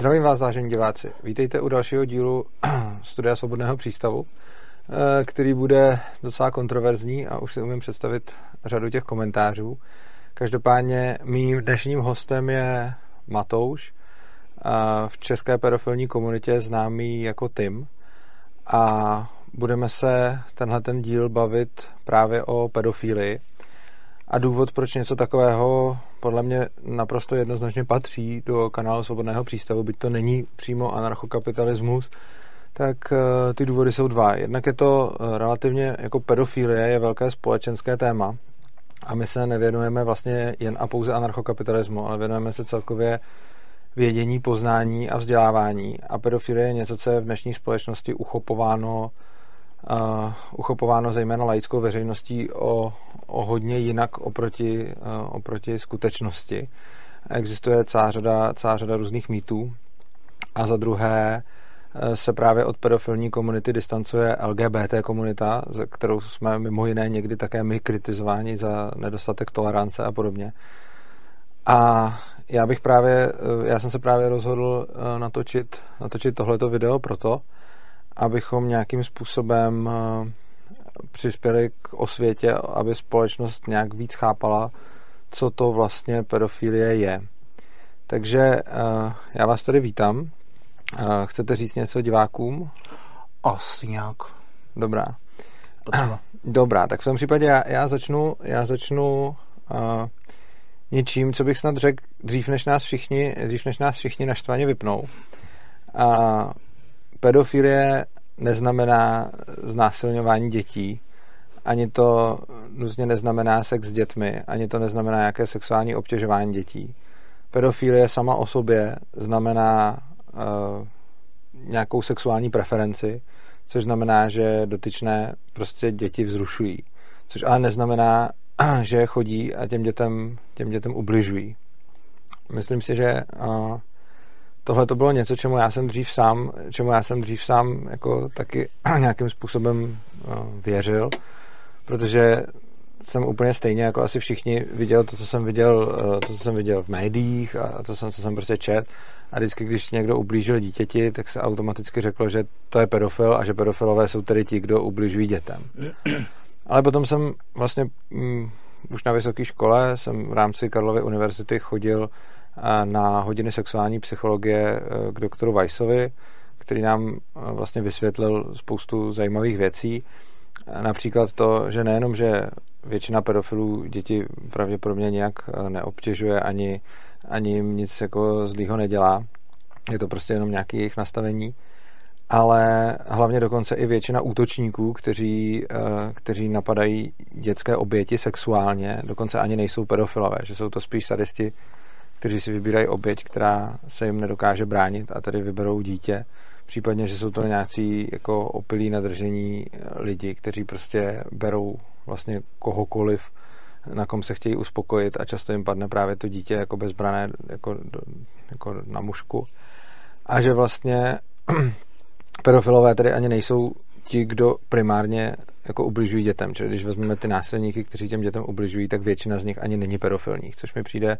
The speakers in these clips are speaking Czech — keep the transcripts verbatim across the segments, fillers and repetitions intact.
Zdravím vás, vážení diváci. Vítejte u dalšího dílu studia Svobodného přístavu, který bude docela kontroverzní a už si umím představit řadu těch komentářů. Každopádně mým dnešním hostem je Matouš, v české pedofilní komunitě známý jako Tim, a budeme se tenhle ten díl bavit právě o pedofilii. A důvod, proč něco takového podle mě naprosto jednoznačně patří do kanálu Svobodného přístavu, byť to není přímo anarchokapitalismus, tak ty důvody jsou dva. Jednak je to relativně, jako pedofilie je velké společenské téma a my se nevěnujeme vlastně jen a pouze anarchokapitalismu, ale věnujeme se celkově vědění, poznání a vzdělávání. A pedofilie je něco, co je v dnešní společnosti uchopováno Uh, uchopováno zejména laickou veřejností o, o hodně jinak oproti, uh, oproti skutečnosti. Existuje celá řada, celá řada různých mýtů. A za druhé uh, se právě od pedofilní komunity distancuje L G B T komunita, za kterou jsme mimo jiné někdy také my kritizováni za nedostatek tolerance a podobně. A já bych právě, uh, já jsem se právě rozhodl uh, natočit, natočit tohleto video proto, abychom nějakým způsobem přispěli k osvětě, aby společnost nějak víc chápala, co to vlastně pedofilie je. Takže já vás tady vítám. Chcete říct něco divákům? Asi nějak. Dobrá. Potřeba. Dobrá, tak v tom případě já, já začnu, já začnu uh, něčím, co bych snad řekl, dřív než nás všichni, dřív než nás všichni naštvaně vypnou. Uh, Pedofilie neznamená znásilňování dětí, ani to nutně neznamená sex s dětmi, ani to neznamená nějaké sexuální obtěžování dětí. Pedofilie sama o sobě znamená uh, nějakou sexuální preferenci, což znamená, že dotyčné prostě děti vzrušují. Což ale neznamená, že chodí a těm dětem, těm dětem ubližují. Myslím si, že uh, tohle to bylo něco, čemu já jsem dřív sám, čemu já jsem dřív sám jako taky nějakým způsobem věřil, protože jsem úplně stejně jako asi všichni viděl to, co jsem viděl, to, co jsem viděl v médiích a to, co jsem prostě čet. A vždycky, když někdo ublížil dítěti, tak se automaticky řeklo, že to je pedofil a že pedofilové jsou tedy ti, kdo ubližují dětem. Ale potom jsem vlastně mm, už na vysoké škole jsem v rámci Karlovy univerzity chodil na hodiny sexuální psychologie k doktoru Weissovi, který nám vlastně vysvětlil spoustu zajímavých věcí. Například to, že nejenom, že většina pedofilů děti pravděpodobně nějak neobtěžuje, ani, ani jim nic jako zlýho nedělá. Je to prostě jenom nějaké jejich nastavení. Ale hlavně dokonce i většina útočníků, kteří, kteří napadají dětské oběti sexuálně, dokonce ani nejsou pedofilové, že jsou to spíš sadisti, kteří si vybírají oběť, která se jim nedokáže bránit, a tady vyberou dítě. Případně, že jsou to nějací jako opilí nadržení lidi, kteří prostě berou vlastně kohokoliv, na kom se chtějí uspokojit, a často jim padne právě to dítě jako bezbrané jako, jako na mušku. A že vlastně pedofilové tady ani nejsou ti, kdo primárně jako ubližují dětem. Čili když vezmeme ty násilníky, kteří těm dětem ubližují, tak většina z nich ani není pedofilních, což mi přijde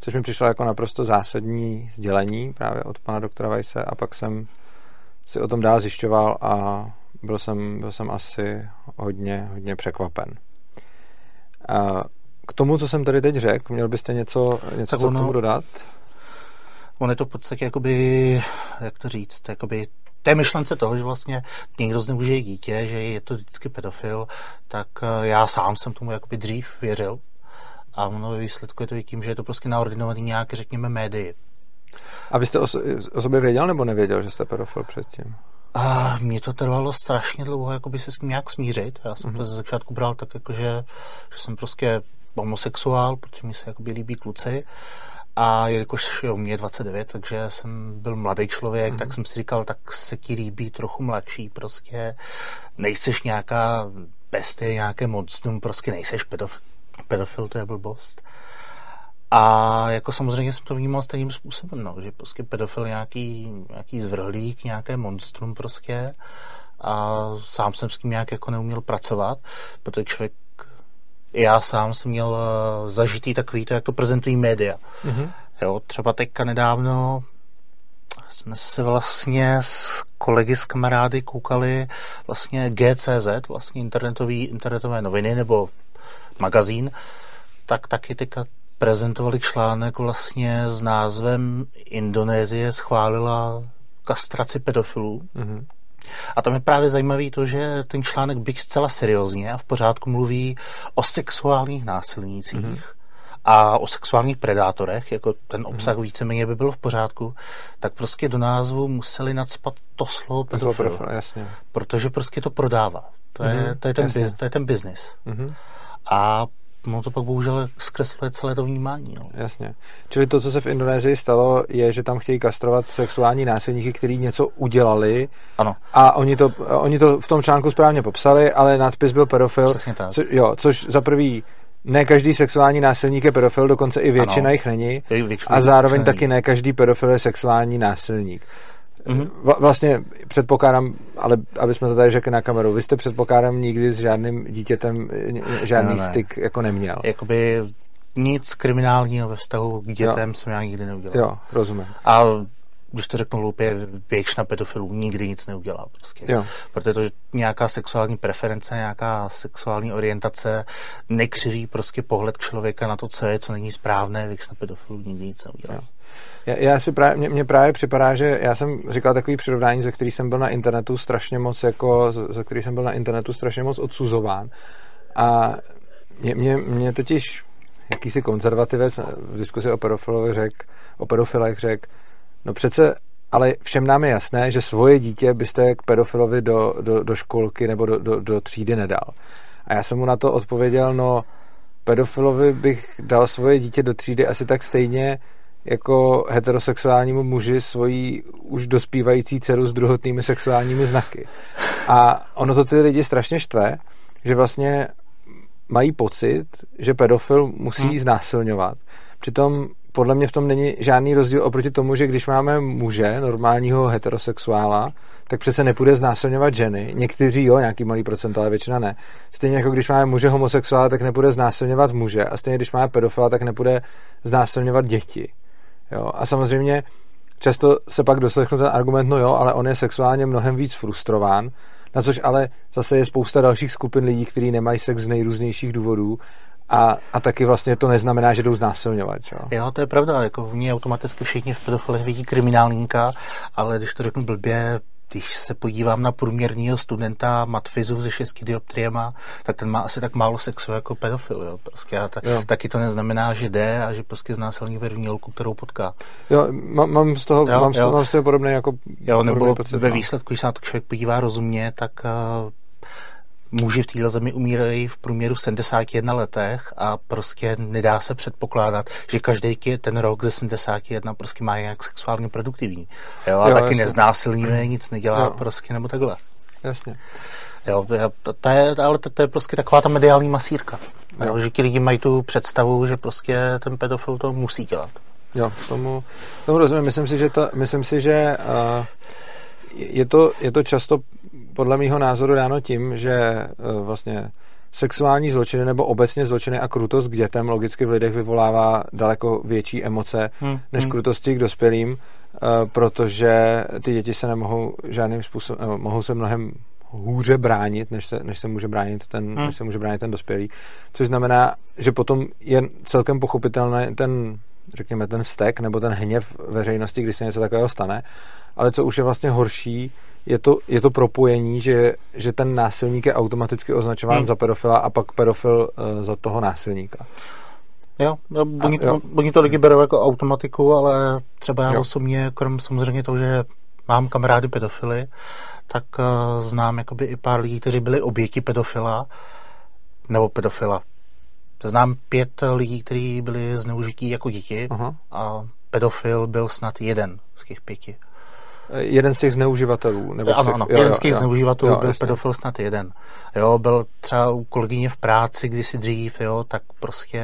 což mi přišlo jako naprosto zásadní sdělení právě od pana doktora Weisse, a pak jsem si o tom dál zjišťoval a byl jsem, byl jsem asi hodně, hodně překvapen. K tomu, co jsem tady teď řekl, měl byste něco, něco co ono, k tomu dodat? On je to v podstatě jakoby, jak to říct, jakoby té myšlence toho, že vlastně někdo zneužije dítě, že je to vždycky pedofil, tak já sám jsem tomu jakoby dřív věřil. A ono ve výsledku je to i tím, že je to prostě naordinovaný nějak, řekněme, médii. A vy jste o, o sobě věděl nebo nevěděl, že jste pedofil předtím? A mně to trvalo strašně dlouho, jakoby se s tím nějak smířit. Já jsem mm-hmm. to ze začátku bral tak, jakože, že jsem prostě homosexuál, protože mi se jakoby líbí kluci. A jelikož jo, mě je dvacet devět, takže jsem byl mladý člověk, mm-hmm. tak jsem si říkal, tak se ti líbí trochu mladší, prostě nejseš nějaká bestie, nějaké monstrum, prostě nejseš pedofil. Pedofil, to je blbost. A jako samozřejmě jsem to vnímal stejným způsobem, no, že prostě pedofil nějaký, nějaký zvrhlík, nějaké monstrum prostě, a sám jsem s tím nějak jako neuměl pracovat, protože člověk, já sám jsem měl zažitý takový to, jak to prezentují média. Mm-hmm. Jo, třeba teďka nedávno jsme se vlastně s kolegy, s kamarády koukali vlastně G C Z, vlastně internetový, internetové noviny nebo magazín, tak taky teďka prezentovali článek vlastně s názvem Indonésie schválila kastraci pedofilů. Mm-hmm. A tam je právě zajímavý to, že ten článek bych zcela seriózně a v pořádku mluví o sexuálních násilnících mm-hmm. a o sexuálních predátorech, jako ten obsah mm-hmm. víceméně by byl v pořádku, tak prostě do názvu museli nacpat to slovo pedofil, protože prostě to prodává. To, mm-hmm. je, to, je, ten biz, to je ten biznis. Mm-hmm. A no to pak bohužel zkresluje celé to vnímání. No. Jasně. Čili to, co se v Indonésii stalo, je, že tam chtějí kastrovat sexuální násilníky, kteří něco udělali. Ano. A oni to, oni to v tom článku správně popsali, ale nadpis byl pedofil. Přesně tak. Co, jo, což za prvý ne každý sexuální násilník je pedofil, dokonce i většina ano. jich není. A zároveň většina taky ne každý pedofil je sexuální násilník. Mm-hmm. Vlastně předpokládám, ale aby jsme to tady řekli na kameru, vy jste předpokládám nikdy s žádným dítětem žádný ne, ne. styk jako neměl. Jakoby nic kriminálního ve vztahu k dětem jo. jsem já nikdy neudělal. Jo, rozumím. A když to řeknu hloupě, většina pedofilů nikdy nic neudělá. Prostě. Jo. Protože nějaká sexuální preference, nějaká sexuální orientace nekřiví prostě pohled člověka na to, co je, co není správné, většina pedofilů nikdy nic neudělá. Jo. Já, já si právě, mě, mě právě připadá, že já jsem říkal takový přirovnání, ze který jsem byl na internetu strašně moc jako, ze který jsem byl na internetu strašně moc odsuzován. A mě, mě, mě totiž jakýsi konzervativec v diskuzi o pedofilech řekl, o pedofilech řekl, no přece, ale všem nám je jasné, že svoje dítě byste k pedofilovi do, do, do školky nebo do, do, do třídy nedal. A já jsem mu na to odpověděl, no pedofilovi bych dal svoje dítě do třídy asi tak stejně, jako heterosexuálnímu muži svoji už dospívající dceru s druhotnými sexuálními znaky. A ono to ty lidi strašně štve, že vlastně mají pocit, že pedofil musí hmm. znásilňovat. Přitom podle mě v tom není žádný rozdíl oproti tomu, že když máme muže, normálního heterosexuála, tak přece nepůjde znásilňovat ženy. Někteří jo, nějaký malý procent, ale většina ne. Stejně jako když máme muže homosexuála, tak nepůjde znásilňovat muže. A stejně když máme pedofila, tak nepůjde znásilňovat děti. Jo, a samozřejmě často se pak doslechnu ten argument, no jo, ale on je sexuálně mnohem víc frustrován, na což ale zase je spousta dalších skupin lidí, kteří nemají sex z nejrůznějších důvodů a, a taky vlastně to neznamená, že jdou znásilňovat. Jo, jo to je pravda, jako v ní automaticky všichni v pedofilech vidí kriminálníka, ale když to řeknu blbě, když se podívám na průměrného studenta matfizu ze šesti dioptriema, tak ten má asi tak málo sexu jako pedofil. Jo? Prostě a ta, jo. Taky to neznamená, že jde a že prostě znásilní první holku, kterou potká. Jo, mám, mám z toho, jo, mám z toho, mám z toho podobné jako... Jo, nebo pocit, ve výsledku, když se na to člověk podívá rozumně, tak uh, muži v téhle zemi umírají v průměru sedmdesáti jedna letech a prostě nedá se předpokládat, že každý ten rok ze sedmdesáti jedna prostě má nějak sexuálně produktivní. Jo, a jo, taky neznásilňuje, nic nedělá jo. prostě nebo takhle. Jasně. Jo, to, to je, ale to, to je prostě taková ta mediální masírka. Jo. Jo, že ti lidi mají tu představu, že prostě ten pedofil to musí dělat. Jo, tomu, tomu rozumím. Myslím si, že to, myslím si, že uh, je, to, je to často podle mýho názoru dáno tím, že vlastně sexuální zločiny nebo obecně zločiny a krutost k dětem logicky v lidech vyvolává daleko větší emoce hmm. než krutosti k dospělým, protože ty děti se nemohou žádným způsobem, mohou se mnohem hůře bránit, než se, než se může bránit ten, hmm. než se může bránit ten dospělý. Což znamená, že potom je celkem pochopitelný ten, řekněme, ten vztek nebo ten hněv veřejnosti, když se něco takového stane. Ale co už je vlastně horší, je to, je to propojení, že, že ten násilník je automaticky označován hmm. za pedofila a pak pedofil uh, za toho násilníka. Jo, jo, oni, a, jo. oni to lidi berou jako automatiku, ale třeba já osobně, krom samozřejmě toho, že mám kamarády pedofily, tak uh, znám jakoby i pár lidí, kteří byli oběti pedofila nebo pedofila. Znám pět lidí, kteří byli zneužití jako děti Aha. a pedofil byl snad jeden z těch pěti. Jeden z těch zneuživatelů. Nebo ano, těch, ano jo, jeden jo, z těch jo, zneuživatelů jo, byl jasně. pedofil snad jeden. Jo, byl třeba u kolegyně v práci kdysi dřív, jo, tak prostě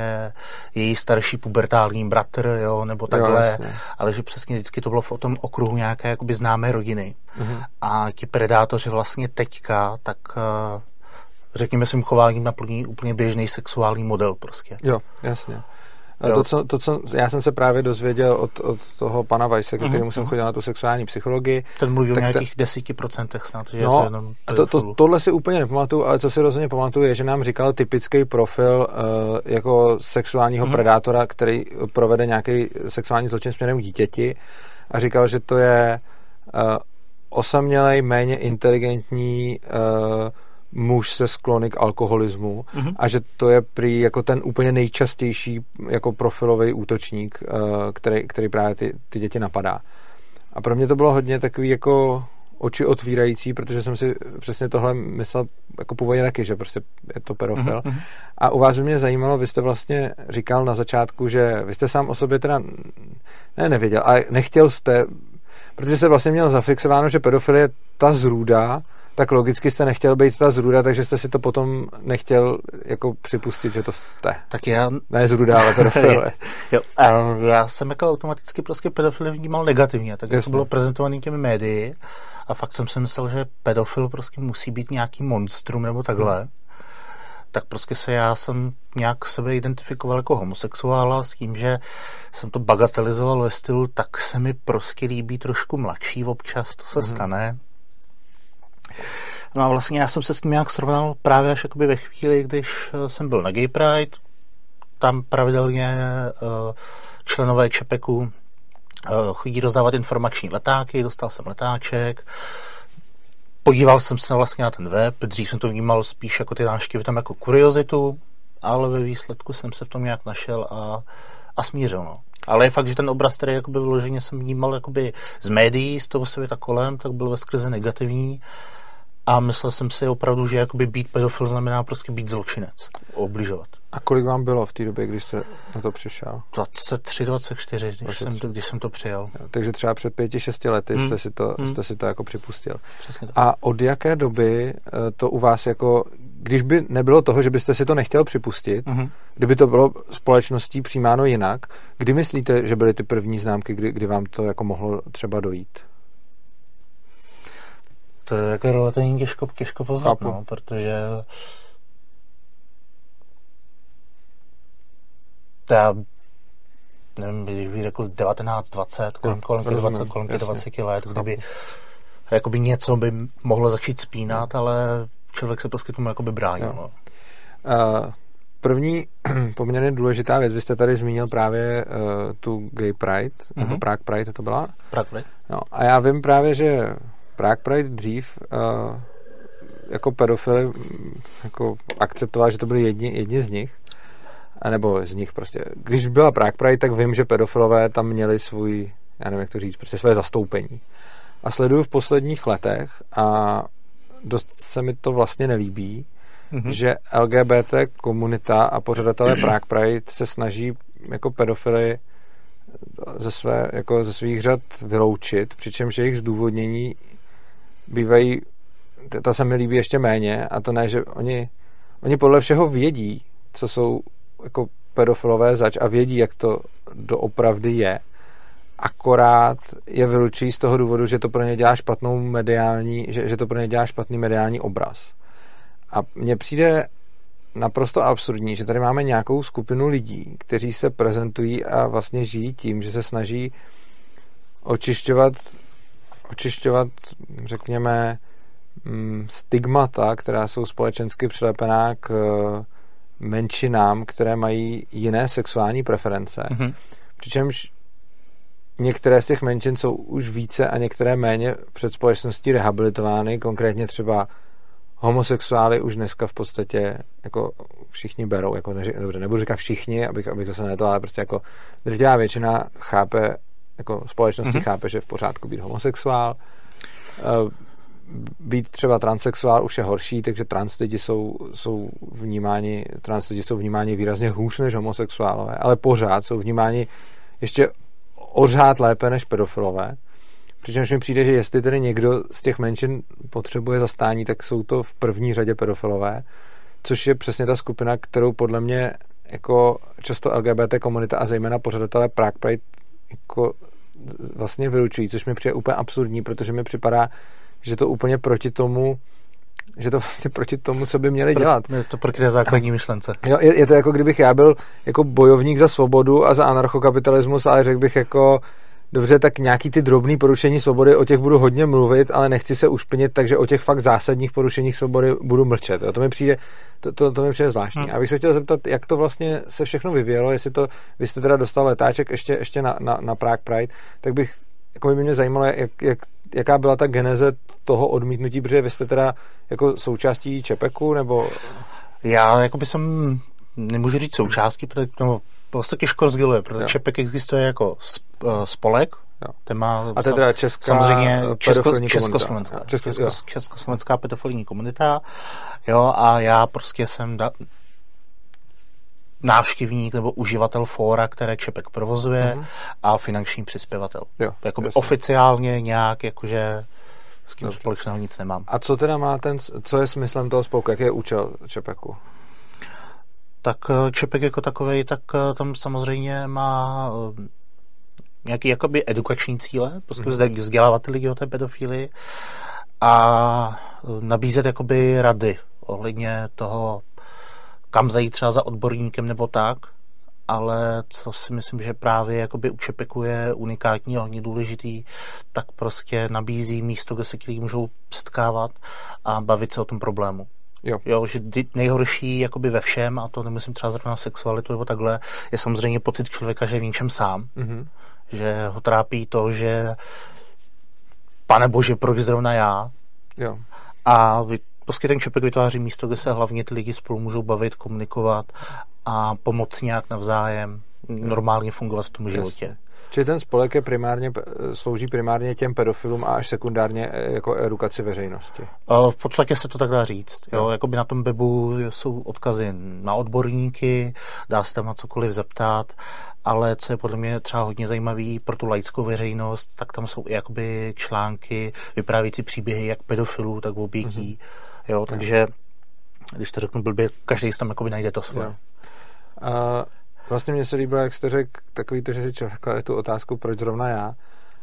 její starší pubertální bratr, jo, nebo takhle, jo, ale že přesně vždycky to bylo v tom okruhu nějaké jakoby známé rodiny. Mhm. A ti predátoři vlastně teďka, tak řekněme svým chováním naplní úplně běžný sexuální model prostě. Jo, jasně. No. To, co, to, co, já jsem se právě dozvěděl od, od toho pana Weisse, mm-hmm. kterému jsem chodil na tu sexuální psychologii. Ten mluví o nějakých desíti procentech snad, že no, to jenom to, to, to, tohle si úplně nepamatuju, ale co si rozhodně pamatuju, je, že nám říkal typický profil uh, jako sexuálního mm-hmm. predátora, který provede nějaký sexuální zločin směrem k dítěti, a říkal, že to je uh, osamělej, méně inteligentní uh, muž se sklony k alkoholismu mm-hmm. a že to je prý jako ten úplně nejčastější jako profilový útočník, který, který právě ty, ty děti napadá. A pro mě to bylo hodně takový jako oči otvírající, protože jsem si přesně tohle myslel jako původně taky, že prostě je to pedofil. Mm-hmm. A u vás by mě zajímalo, vy jste vlastně říkal na začátku, že vy jste sám o sobě teda ne, nevěděl, ale nechtěl jste, protože jste vlastně měl zafixováno, že pedofilie je ta zrůda, tak logicky jste nechtěl být ta zrůda, takže jste si to potom nechtěl jako připustit, že to jste. Tak já... Ne zrůda, ale pedofil. Jo, já jsem jako automaticky prostě pedofil vnímal negativně, tak to bylo prezentovaný těmi médii a fakt jsem si myslel, že pedofil prostě musí být nějaký monstrum nebo takhle. Hmm. Tak prostě se já jsem nějak sebe identifikoval jako homosexuála s tím, že jsem to bagatelizoval ve stylu, tak se mi prostě líbí trošku mladší občas, to se hmm. stane. No a vlastně já jsem se s tím nějak srovnal právě až jakoby ve chvíli, když jsem byl na Gay Pride. Tam pravidelně členové Čepeku chodí rozdávat informační letáky, dostal jsem letáček, podíval jsem se vlastně na ten web, dřív jsem to vnímal spíš jako ty návštěvy tam jako kuriozitu, ale ve výsledku jsem se v tom nějak našel a, a smířil, no. Ale je fakt, že ten obraz, který jakoby vloženě jsem vnímal jakoby z médií, z toho světa kolem, tak byl veskrze negativní a myslel jsem si opravdu, že jakoby být pedofil znamená prostě být zločinec, obližovat. A kolik vám bylo v té době, když jste na to přišel? dvacet tři, dvacet čtyři, když, jsem to, když jsem to přijal. Jo, takže třeba před pěti, šesti lety hmm. jste, si to, hmm. jste si to jako připustil. Přesně tak. A od jaké doby to u vás jako, když by nebylo toho, že byste si to nechtěl připustit, hmm. kdyby to bylo společností přijímáno jinak, kdy myslíte, že byly ty první známky, kdy, kdy vám to jako mohlo třeba dojít? To je jako relativně těžko, těžko poznat, no, protože... Já nevím, když bych řekl devatenáct, dvacet, kolem, kolem těch dvaceti, kolem těch dvaceti let, kdyby jakoby něco by mohlo začít spínat, ale člověk se prostě tomu jakoby bránil. No. Uh, první poměrně důležitá věc, vy jste tady zmínil právě uh, tu Gay Pride, mm-hmm. nebo Prague Pride to byla? Prague Pride. No, a já vím právě, že Prague Pride dřív uh, jako pedofily jako akceptoval, že to byli jedni, jedni z nich. A nebo z nich prostě. Když byla Prague Pride, tak vím, že pedofilové tam měli svůj, já nevím, jak to říct, prostě své zastoupení. A sleduju v posledních letech a dost se mi to vlastně nelíbí, mm-hmm. že L G B T komunita a pořadatelé Prague Pride se snaží jako pedofily ze, své, jako ze svých řad vyloučit, přičemž jejich zdůvodnění bývají, ta se mi líbí ještě méně, a to ne, že oni, oni podle všeho vědí, co jsou jako pedofilové zač a vědí, jak to doopravdy je. Akorát je vylučí z toho důvodu, že to pro ně dělá špatnou mediální, že, že to pro ně dělá špatný mediální obraz. A mně přijde naprosto absurdní, že tady máme nějakou skupinu lidí, kteří se prezentují a vlastně žijí tím, že se snaží očišťovat, očišťovat, řekněme, stigmata, která jsou společensky přilepená k menšinám, které mají jiné sexuální preference. Mm-hmm. Přičemž některé z těch menšin jsou už více a některé méně před společností rehabilitovány, konkrétně třeba homosexuály už dneska v podstatě jako všichni berou, jako neži, dobře, nebudu říkat všichni, abych, abych to se neto, ale prostě jako drtivá většina chápe, jako společnosti mm-hmm. chápe, že je v pořádku být homosexuál. Být třeba transsexuál už je horší, takže trans lidi jsou, jsou vnímáni, trans lidi jsou vnímáni výrazně hůř než homosexuálové, ale pořád jsou vnímáni ještě ořád lépe než pedofilové. Přičemž mi přijde, že jestli tedy někdo z těch menšin potřebuje zastání, tak jsou to v první řadě pedofilové, což je přesně ta skupina, kterou podle mě jako často L G B T komunita a zejména pořadatelé Prague Pride jako vlastně vylučují, což mi přijde úplně absurdní, protože mi připadá, že to úplně proti tomu, že to vlastně proti tomu, co by měli Pro, dělat. To prokryje základní myšlence. Jo, je, je to jako kdybych já byl jako bojovník za svobodu a za anarchokapitalismus, ale řekl bych jako dobře, tak nějaký ty drobný porušení svobody, o těch budu hodně mluvit, ale nechci se ušpinit, takže o těch fakt zásadních porušeních svobody budu mlčet. Jo, to mi přijde, to, to, to mi přijde zvláštní. Hmm. A bych se chtěl zeptat, jak to vlastně se všechno vyvíjelo, jestli to, vy jste teda dostal letáček ještě, ještě na, na, na Prague Pride, tak bych, jako by mě zajímalo, jak, jak, jaká byla ta geneze toho odmítnutí, protože vy jste teda jako součástí Čepeku, nebo... Já, jako by jsem, nemůžu říct součástí, protože no, prostě těžko rozděluje, protože jo. Čepek existuje jako spolek, jo. Ten má a teda česká samozřejmě Česko, Československá, Českos, Československá pedofilní komunita, jo, a já prostě jsem da, návštěvník nebo uživatel fóra, které Čepek provozuje, mm-hmm. a finanční přispěvatel. Jo, jakoby jasný. Oficiálně nějak, jakože s tím společného nic nemám. A co teda má ten, co je smyslem toho spolku, jak je účel Čepeku? Tak Čepek jako takovej, tak tam samozřejmě má nějaký jakoby edukační cíle, prostě zde vzdělávat lidi o té pedofilii a nabízet jakoby rady ohledně toho, kam zajít třeba za odborníkem nebo tak, ale co si myslím, že právě jakoby u Čepeku je unikátní a hodně důležitý, tak prostě nabízí místo, kde se ti lidi můžou setkávat a bavit se o tom problému. Jo. Jo, že nejhorší jakoby ve všem, a to nemyslím třeba zrovna sexualitu nebo takhle, je samozřejmě pocit člověka, že je v něčem sám. Mm-hmm. Že ho trápí to, že panebože, proč zrovna já? Jo. A prostě ten Čepek vytváří místo, kde se hlavně ty lidi spolu můžou bavit, komunikovat a pomoct nějak navzájem normálně fungovat v tom životě. Yes. Čili ten spolek je primárně, slouží primárně těm pedofilům a až sekundárně jako edukaci veřejnosti. V podstatě se to tak dá říct. Jo? No. Jakoby na tom webu jsou odkazy na odborníky, dá se tam na cokoliv zeptat, ale co je podle mě třeba hodně zajímavý pro tu laickou veřejnost, tak tam jsou i jakoby články, vyprávějící příběhy jak pedofilů, tak obětí. Mm-hmm. Jo? Takže, no. Když to řeknu blbě, každý tam jakoby najde to svoje. No. A... Vlastně mě se líbilo, jak jste řekl, takový to, že si člověk klade tu otázku, proč zrovna já.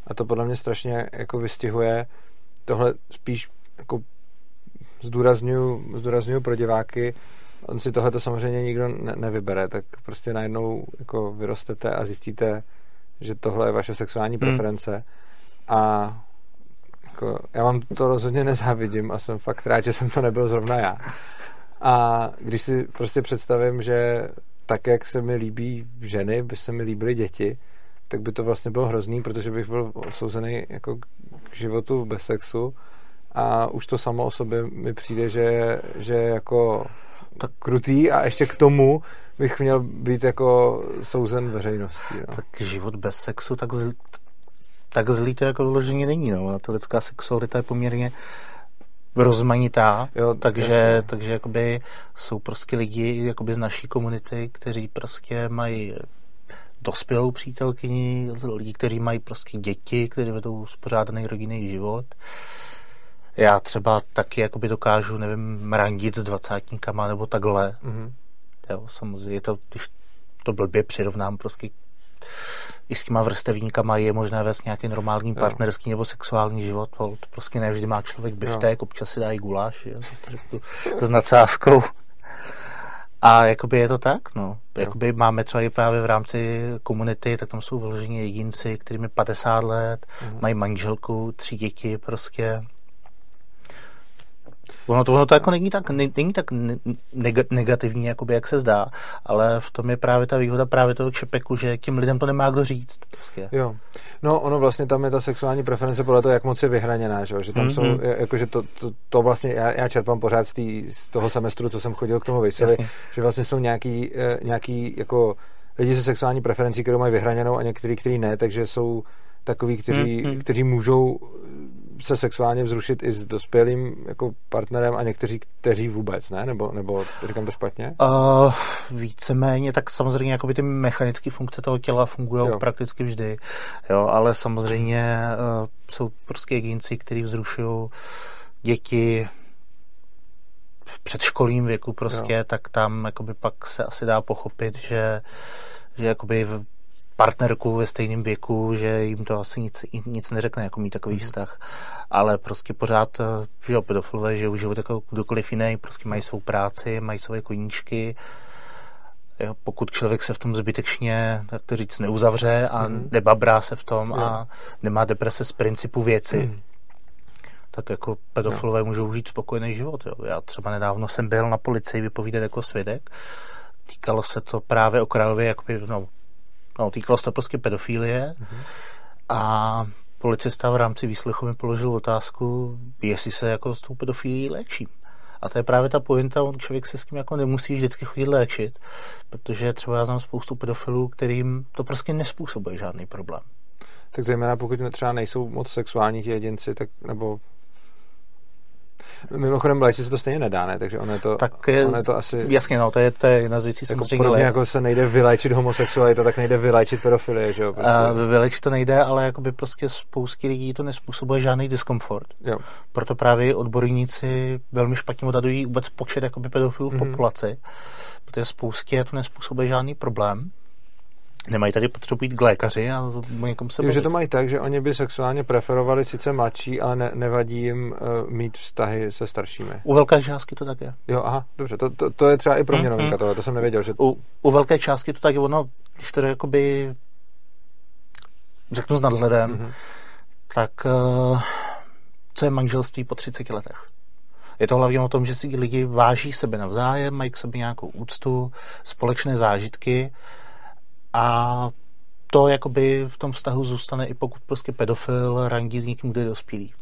A to podle mě strašně jako vystihuje. Tohle spíš jako zdůrazňuju, zdůrazňuju pro diváky. On si tohle to samozřejmě nikdo ne- nevybere, tak prostě najednou jako vyrostete a zjistíte, že tohle je vaše sexuální preference. Hmm. A jako, já vám to rozhodně nezávidím a jsem fakt rád, že jsem to nebyl zrovna já. A když si prostě představím, že tak, jak se mi líbí ženy, by se mi líbily děti, tak by to vlastně bylo hrozný, protože bych byl odsouzený jako k životu bez sexu a už to samo o sobě mi přijde, že, že jako tak krutý a ještě k tomu bych měl být jako souzen veřejností. No. Tak život bez sexu tak zlý, tak zlý to jako vyloženě není. No. Ta lidská sexualita je poměrně rozmanitá, jo, takže, takže jakoby jsou prostě lidi jakoby z naší komunity, kteří prostě mají dospělou přítelkyni, lidi, kteří mají prostě děti, kteří vedou spořádaný rodinný život. Já třeba taky jakoby dokážu, nevím, randit s dvacátníkama nebo takhle. Mm-hmm. Jo, samozřejmě to, když to blbě přirovnám prostě i s těma vrstevníkama je možné vést nějaký normální partnerský nebo sexuální život. To prostě nevždy má člověk biftek, občas si dá i guláš, jo, s nadsázkou. A jakoby je to tak, no. Jakoby máme třeba i právě v rámci komunity, tak tam jsou vyloženě jedinci, kterým je padesát let, mm. mají manželku, tři děti prostě. Ono to, ono to jako není tak, není tak negativní, jakoby, jak se zdá, ale v tom je právě ta výhoda právě toho Čepeku, že těm lidem to nemá kdo říct. Prostě. Jo. No ono vlastně tam je ta sexuální preference podle toho, jak moc je vyhraněná, že, že tam mm-hmm. jsou, jakože to, to, to vlastně, já, já čerpám pořád z, tý, z toho semestru, co jsem chodil k tomu Weissovi, že vlastně jsou nějaký, nějaký jako lidi se sexuální preferencí, kterou mají vyhraněnou a některý, který ne, takže jsou takový, kteří, mm-hmm. kteří můžou se sexuálně vzrušit i s dospělým jako partnerem a někteří, kteří vůbec, ne? Nebo, nebo říkám to špatně? Uh, víceméně, tak samozřejmě jakoby ty mechanické funkce toho těla fungují prakticky vždy, jo, ale samozřejmě uh, jsou prostě jedinci, kteří vzrušují děti v předškolním věku prostě, jo. Tak tam jakoby pak se asi dá pochopit, že, že jakoby partnerku ve stejném věku, že jim to asi nic, nic neřekne, jako mít takový vztah. Ale prostě pořád, že pedofilové, že užijou jako kdokoliv jiný, prostě mají svou práci, mají své koníčky. Jo, pokud člověk se v tom zbytečně, tak to říct, neuzavře a mm. nebabrá se v tom jo. a nemá deprese z principu věci, mm. tak jako pedofilové jo. můžou žít spokojený život. Jo. Já třeba nedávno jsem byl na policii vypovídat jako svědek. Týkalo se to právě okrajově, jakoby, no, no, týkalo se to prostě pedofilie mm. a policista v rámci výslechu mi položil otázku, jestli se jako s tou pedofilií léčím. A to je právě ta pointa, on člověk se s tím jako nemusí vždycky chodit léčit, protože třeba já znám spoustu pedofilů, kterým to prostě nespůsobuje žádný problém. Tak zejména pokud třeba nejsou moc sexuální ti jedinci, tak nebo mimochodem léčit se to stejně nedá, ne? Takže ono je to, tak je, ono je to asi... Jasně, no, to je, to je nazvící jako samozřejmě. Podobně jako se nejde vyléčit homosexualita, tak nejde vyléčit pedofilie, že jo? Prostě. Uh, vyléčit to nejde, ale jakoby prostě spoustě lidí to nespůsobuje žádný diskomfort. Jo. Proto právě odborníci velmi špatně odhadují vůbec počet jakoby pedofilů v mm-hmm. populaci, protože spoustě to nespůsobuje žádný problém. Nemají tady potřebu jít k lékaři a někomu se bavit. Že to mají tak, že oni by sexuálně preferovali sice mladší, ale ne, nevadí jim uh, mít vztahy se staršími. U velké částky to tak je. Jo, aha, dobře, to, to, to je třeba i pro mě novinka mm-hmm. tohle, to jsem nevěděl. Že... U, u velké částky to tak je, ono, když to jakoby řeknu s nadhledem, mm-hmm. tak uh, to je manželství po třiceti letech. Je to hlavně o tom, že si lidi váží sebe navzájem, mají k sobě nějakou úctu, společné zážitky. A to jakoby v tom vztahu zůstane, i pokud prostě pedofil randí s někým, kdo je dospělý.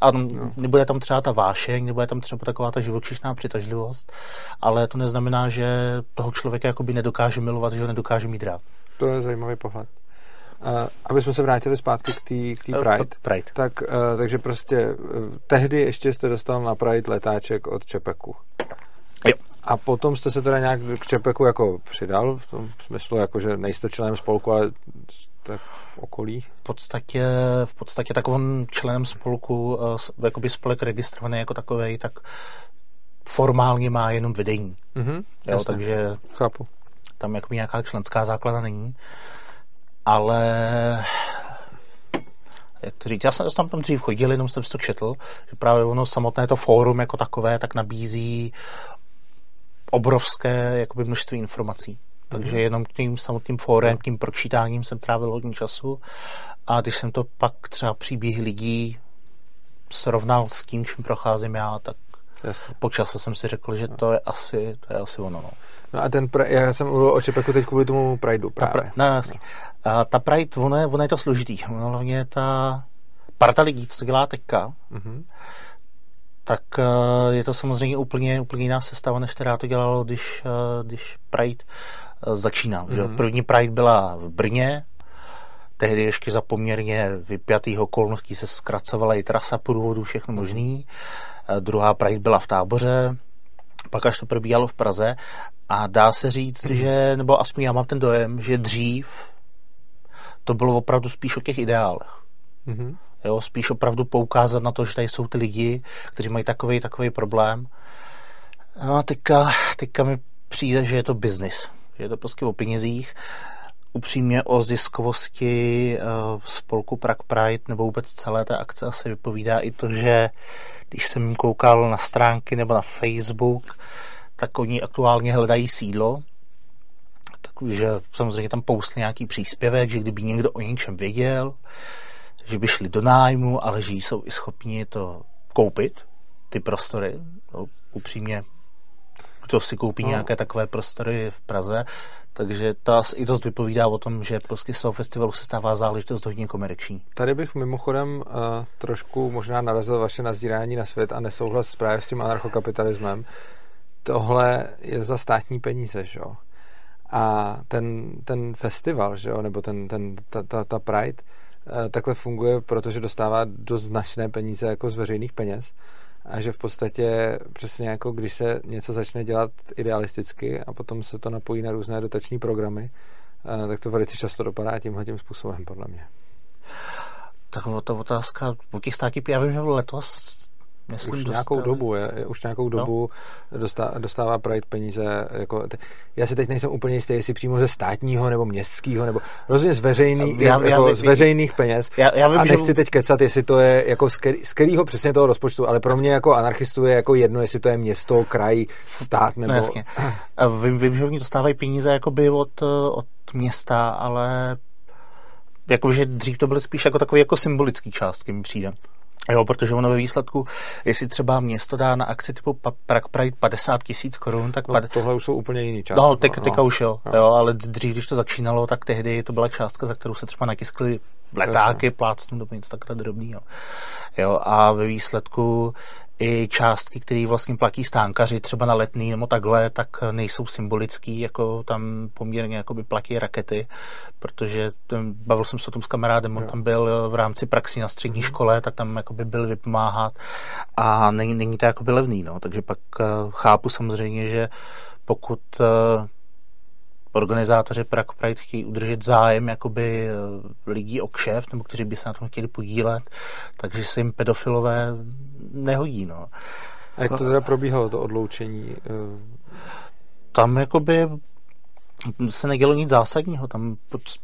A no. nebude tam třeba ta vášeň, nebude tam třeba taková ta živočišná přitažlivost, ale to neznamená, že toho člověka jakoby nedokáže milovat, že ho nedokáže mít rád. To je zajímavý pohled. Uh, aby jsme se vrátili zpátky k té Pride, Pride. Tak, uh, takže prostě uh, tehdy ještě jste dostal na Pride letáček od Čepeku. Jo. A potom jste se teda nějak k Čepeku jako přidal, v tom smyslu, jako, že nejste členem spolku, ale tak v okolí? V podstatě, v podstatě takovým členem spolku, jakoby spolek registrovaný jako takovej, tak formálně má jenom vedení. Mm-hmm, jo, takže chápu. Tam jakoby nějaká členská základna není, ale... Jak to říct, já jsem tam dřív chodil, jenom jsem si to četl, že právě ono samotné to fórum jako takové tak nabízí obrovské jakoby množství informací. Takže jenom tím samotným fórem, tím pročítáním jsem trávil hodně času a když jsem to pak třeba příběhy lidí srovnal s tím, čím procházím já, tak jasně. po čase jsem si řekl, že to je asi, to je asi ono. No, no a ten, pra- já jsem mluvil o Čepeku teď kvůli tomu Prideu právě. Ta, pra- no, jasně. No. A ta Pride, ono je, ono je to složitý. Ono hlavně ta parta lidí, co dělá teďka, mm-hmm. tak je to samozřejmě úplně, úplně jiná sestava, než která to dělalo, když, když Pride začínal. Mm-hmm. První Pride byla v Brně, tehdy ještě za poměrně vypjatých okolností se zkracovala i trasa průvodu, všechno možný. Druhá Pride byla v Táboře, pak až to probíhalo v Praze a dá se říct, mm-hmm. že, nebo aspoň já mám ten dojem, že dřív to bylo opravdu spíš o těch ideálech. Mm-hmm. Jo, spíš opravdu poukázat na to, že tady jsou ty lidi, kteří mají takový takový problém. No a teďka, teďka mi přijde, že je to biznis. Je to prostě o penězích. Upřímně o ziskovosti uh, spolku Prague Pride nebo vůbec celé té akce asi vypovídá i to, že když jsem koukal na stránky nebo na Facebook, tak oni aktuálně hledají sídlo. Takže samozřejmě tam poustli nějaký příspěvek, že kdyby někdo o něčem věděl, že by šli do nájmu, ale že jsou i schopni to koupit, ty prostory. No, upřímně, kdo si koupí no. nějaké takové prostory v Praze, takže ta i dost vypovídá o tom, že prostě z toho festivalu se stává záležitost hodně komerční. Tady bych mimochodem uh, trošku možná narazil vaše nazírání na svět a nesouhlas právě s tím anarchokapitalismem. Tohle je za státní peníze, že jo? A ten, ten festival, že jo? Nebo ten, ten, ta, ta, ta Pride, takhle funguje, protože dostává dost značné peníze jako z veřejných peněz a že v podstatě přesně jako když se něco začne dělat idealisticky a potom se to napojí na různé dotační programy, tak to velice často dopadá tímhle tím způsobem, podle mě. Tak to otázka, o těch státních, já vím, že letos Myslím, už, nějakou dobu, je, je, už nějakou dobu no. dostá, dostává Pride peníze. Jako, te, já si teď nejsem úplně jistý, jestli přímo ze státního nebo městského, nebo rozhodně z, veřejný, já, já, jako já, z veřejných peněz. Já, já vím, a nechci že... teď kecat, jestli to je jako z kterého přesně toho rozpočtu, ale pro mě jako anarchistu je jako jedno, jestli to je město, kraj, stát nebo... No jasně. Vím, vím, že oni dostávají peníze jakoby od, od města, ale jakože dřív to byly spíš jako takový jako symbolický částky, mi přijde. Jo, protože ono ve výsledku, jestli třeba město dá na akci typu Prague Pride padesát tisíc korun, tak... No, pad... Tohle už jsou úplně jiný částky. No, teď, teďka no, už jo, no. jo, ale dřív, když to začínalo, tak tehdy to byla částka, za kterou se třeba nakyskly letáky, plácnu do něco takhle drobného. Jo, a ve výsledku i částky, které vlastně platí stánkaři třeba na Letný nebo takhle, tak nejsou symbolický, jako tam poměrně jakoby platí rakety, protože ten, bavil jsem se o tom s kamarádem, on tam byl v rámci praxí na střední mm-hmm. škole, tak tam jakoby byl vypomáhat a není, není to jakoby levný, no, takže pak chápu samozřejmě, že pokud organizátoři Prague Pride chtějí udržet zájem jakoby lidí o kšeft, nebo kteří by se na tom chtěli podílet, takže se jim pedofilové nehodí, no. A jak to teda probíhalo, to odloučení? Tam jakoby se nedělo nic zásadního. Tam,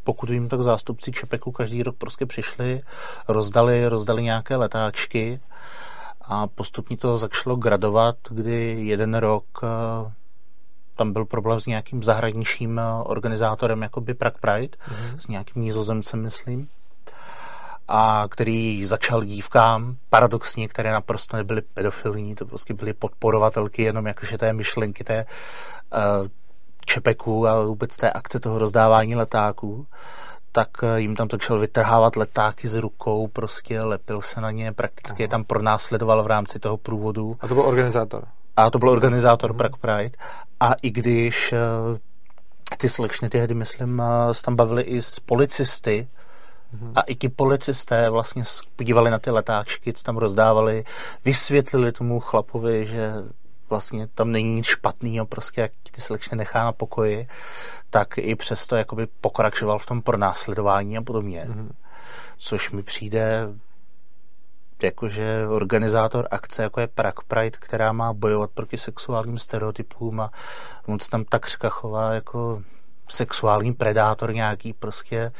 pokud vím, tak zástupci Čepeku každý rok prostě přišli, rozdali, rozdali nějaké letáčky a postupně to začalo gradovat, kdy jeden rok tam byl problém s nějakým zahraničním organizátorem jakoby Prague Pride, mm-hmm. s nějakým Nizozemcem, myslím, a který začal dívkám, paradoxně, které naprosto nebyly pedofilní, to prostě byly podporovatelky jenom jakože té myšlenky té uh, Čepeku a vůbec té akce toho rozdávání letáků, tak jim tam začal vytrhávat letáky z rukou, prostě lepil se na ně, prakticky je tam pronásledoval v rámci toho průvodu. A to byl organizátor? A to byl organizátor Prague Pride. A i když ty slečny tehdy, myslím, se tam bavili i s policisty, mm-hmm. a i ti policisté vlastně podívali na ty letáčky, co tam rozdávali, vysvětlili tomu chlapovi, že vlastně tam není nic špatného, prostě jak ty slečny nechá na pokoji, tak i přesto jakoby pokračoval v tom pronásledování a podobně. Mm-hmm. Což mi přijde... jakože organizátor akce, jako je Prague Pride, která má bojovat proti sexuálním stereotypům a on se tam takřka chová jako sexuální predátor nějaký prostě,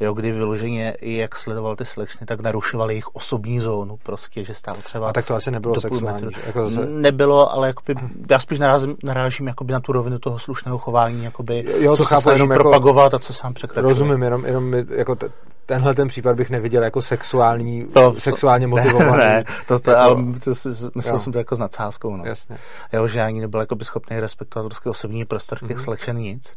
jo, kdy vyloženě i jak sledoval ty slečny, tak narušoval jejich osobní zónu prostě, že stál třeba... A tak to asi nebylo sexuální. Jako zase... Nebylo, ale jakoby, já spíš narážím, narážím jakoby na tu rovinu toho slušného chování, jakoby, jo, co se snaží propagovat jako, a co sám překračuje. Rozumím, jenom, jenom jako... T- Tenhle ten případ bych neviděl jako sexuální, to, sexuálně motivovaný. Ne, ne, to, to, jako, ale to si, myslel jo. jsem to jako s nadsázkou. No. Jasně. Jo, že ani nebyl jako by schopný respektovat prostě osobní prostor těch mm-hmm. slečen nic.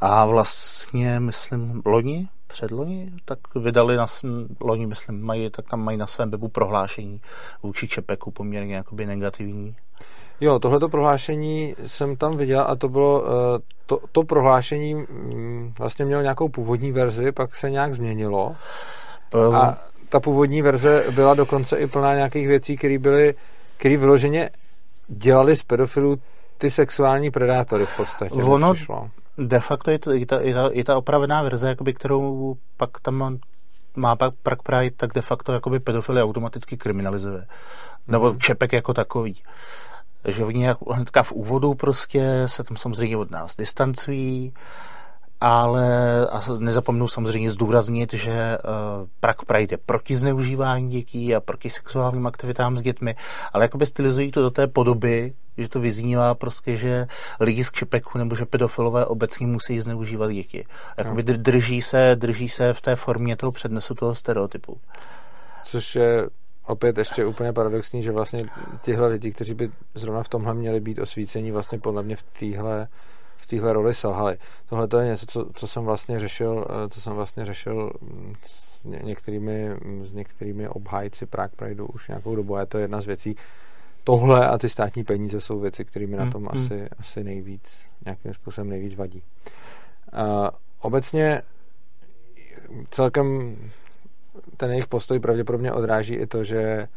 A vlastně, myslím, loni, předloni, tak vydali na svém, loni, myslím, mají, tak tam mají na svém webu prohlášení vůči Čepeku poměrně jakoby negativní. Jo, tohleto prohlášení jsem tam viděl a to bylo, to, to prohlášení vlastně mělo nějakou původní verzi, pak se nějak změnilo a ta původní verze byla dokonce i plná nějakých věcí, které byly, které vyloženě dělali z pedofilů ty sexuální predátory v podstatě. Ono přišlo. De facto je, to, je, ta, je, ta, je ta opravená verze, jakoby, kterou pak tam má pak Prague Pride, tak de facto jakoby pedofily automaticky kriminalizuje. Nebo hmm. Čepek jako takový. Že oni hnedka v úvodu prostě se tam samozřejmě od nás distancují, ale a nezapomnou samozřejmě zdůraznit, že uh, Prague Pride je proti zneužívání dětí a proti sexuálním aktivitám s dětmi, ale jakoby stylizují to do té podoby, že to vyznívá prostě, že lidi z Čepeku nebo že pedofilové obecně musí zneužívat děti. Jakoby drží se, drží se v té formě toho přednesu toho stereotypu. Což je opět ještě úplně paradoxní, že vlastně tihle lidi, kteří by zrovna v tomhle měli být osvícení, vlastně podle mě v téhle v téhle roli selhali. Tohle to je něco, co, co jsem vlastně řešil, co jsem vlastně řešil s některými, s některými obhájci Prague Prideu už nějakou dobu. A to je jedna z věcí. Tohle a ty státní peníze jsou věci, kterými na tom mm. asi, asi nejvíc, nějakým způsobem nejvíc vadí. A obecně celkem ten jejich postoj pravděpodobně odráží i to, že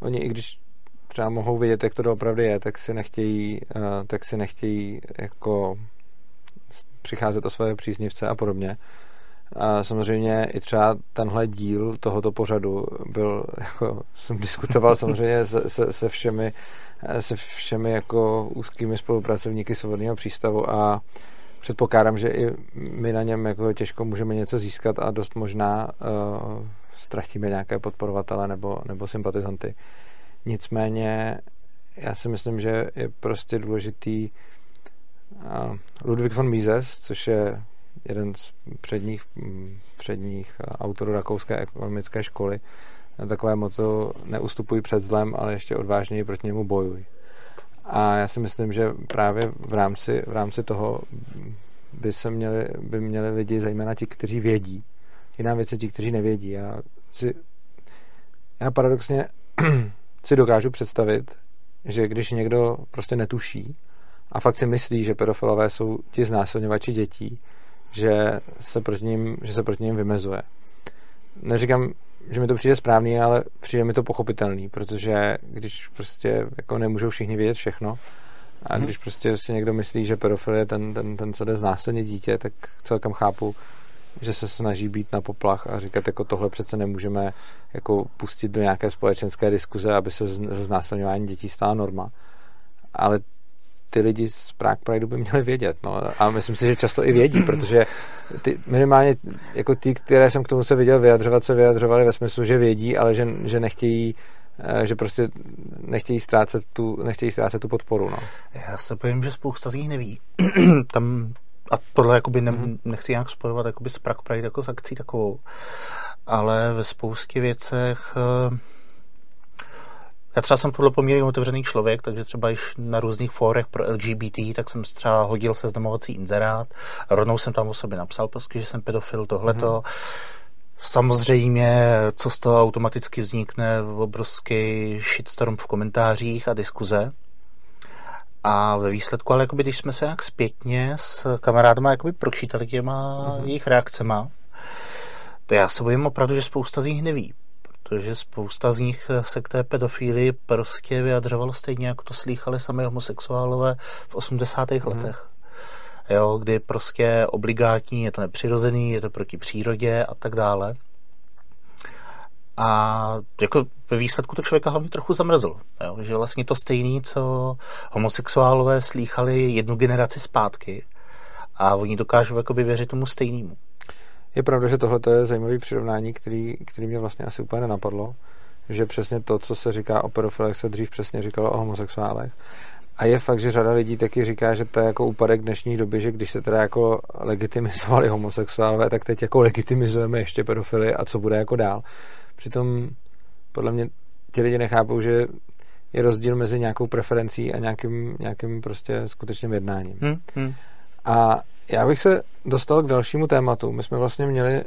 oni, i když třeba mohou vidět, jak to doopravdy je, tak si nechtějí, tak si nechtějí jako přicházet o svoje příznivce a podobně. A samozřejmě i třeba tenhle díl tohoto pořadu byl, jako jsem diskutoval samozřejmě se, se, se všemi se všemi jako úzkými spolupracovníky Svobodného přístavu a předpokládám, že i my na něm jako těžko můžeme něco získat a dost možná uh, ztratíme nějaké podporovatele nebo, nebo sympatizanty. Nicméně já si myslím, že je prostě důležitý uh, Ludwig von Mises, což je jeden z předních, předních autorů rakouské ekonomické školy, takové motto: neustupuj před zlem, ale ještě odvážněji proti němu bojuj. A já si myslím, že právě v rámci, v rámci toho by se měli, by měli lidi, zejména ti, kteří vědí. Jiná věc je ti, kteří nevědí. Já, si, já paradoxně si dokážu představit, že když někdo prostě netuší a fakt si myslí, že pedofilové jsou ti znásilňovači dětí, že se proti ním, že se proti ním vymezuje. Neříkám, že mi to přijde správný, ale přijde mi to pochopitelný, protože když prostě jako nemůžou všichni vědět všechno a když prostě si někdo myslí, že pedofil je ten, ten, ten co jde znásilnit dítě, tak celkem chápu, že se snaží být na poplach a říkat, jako tohle přece nemůžeme jako pustit do nějaké společenské diskuze, aby se ze znásilňování dětí stala norma. Ale ty lidi z Prague Prideu by měli vědět. No. A myslím si, že často i vědí, protože ty, minimálně jako ty, které jsem k tomu se viděl vyjadřovat, se vyjadřovali ve smyslu, že vědí, ale že, že nechtějí, že prostě nechtějí ztrácet tu, nechtějí ztrácet tu podporu. No. Já se bojím, že spousta z nich neví. Tam, a tohle jakoby ne, mm-hmm. nechci nějak spojovat jakoby s Prague Pride jako s akcí takovou. Ale ve spoustě věcech... Já třeba jsem podle poměrně otevřený člověk, takže třeba již na různých fórech pro L G B T, tak jsem třeba hodil seznamovací inzerát. Rovnou jsem tam o sobě napsal, protože jsem pedofil, tohleto. Mm. Samozřejmě, co z toho automaticky vznikne, obrovský shitstorm v komentářích a diskuze. A ve výsledku, ale jakoby, když jsme se nějak zpětně s kamarádama jakoby pročítali těma mm. jejich reakcema, to já se bojím opravdu, že spousta z nich neví. Protože spousta z nich se k té pedofílii prostě vyjadřovalo stejně, jako to slýchali sami homosexuálové v osmdesátých mm. letech. Jo, kdy prostě obligátní, je to nepřirozený, je to proti přírodě a tak dále. A jako ve výsledku to člověka hlavně trochu zamrzlo. Jo, že vlastně to stejné, co homosexuálové slýchali jednu generaci zpátky a oni dokážou jakoby věřit tomu stejnému. Je pravda, že tohle je zajímavé přirovnání, který, který mě vlastně asi úplně nenapadlo, že přesně to, co se říká o pedofilech, se dřív přesně říkalo o homosexuálech. A je fakt, že řada lidí taky říká, že to je jako úpadek dnešní doby, že když se teda jako legitimizovali homosexuálové, tak teď jako legitimizujeme ještě pedofily a co bude jako dál. Přitom podle mě ti lidi nechápou, že je rozdíl mezi nějakou preferencí a nějakým, nějakým prostě skutečným jednáním. Hmm, hmm. A já bych se dostal k dalšímu tématu. My jsme vlastně měli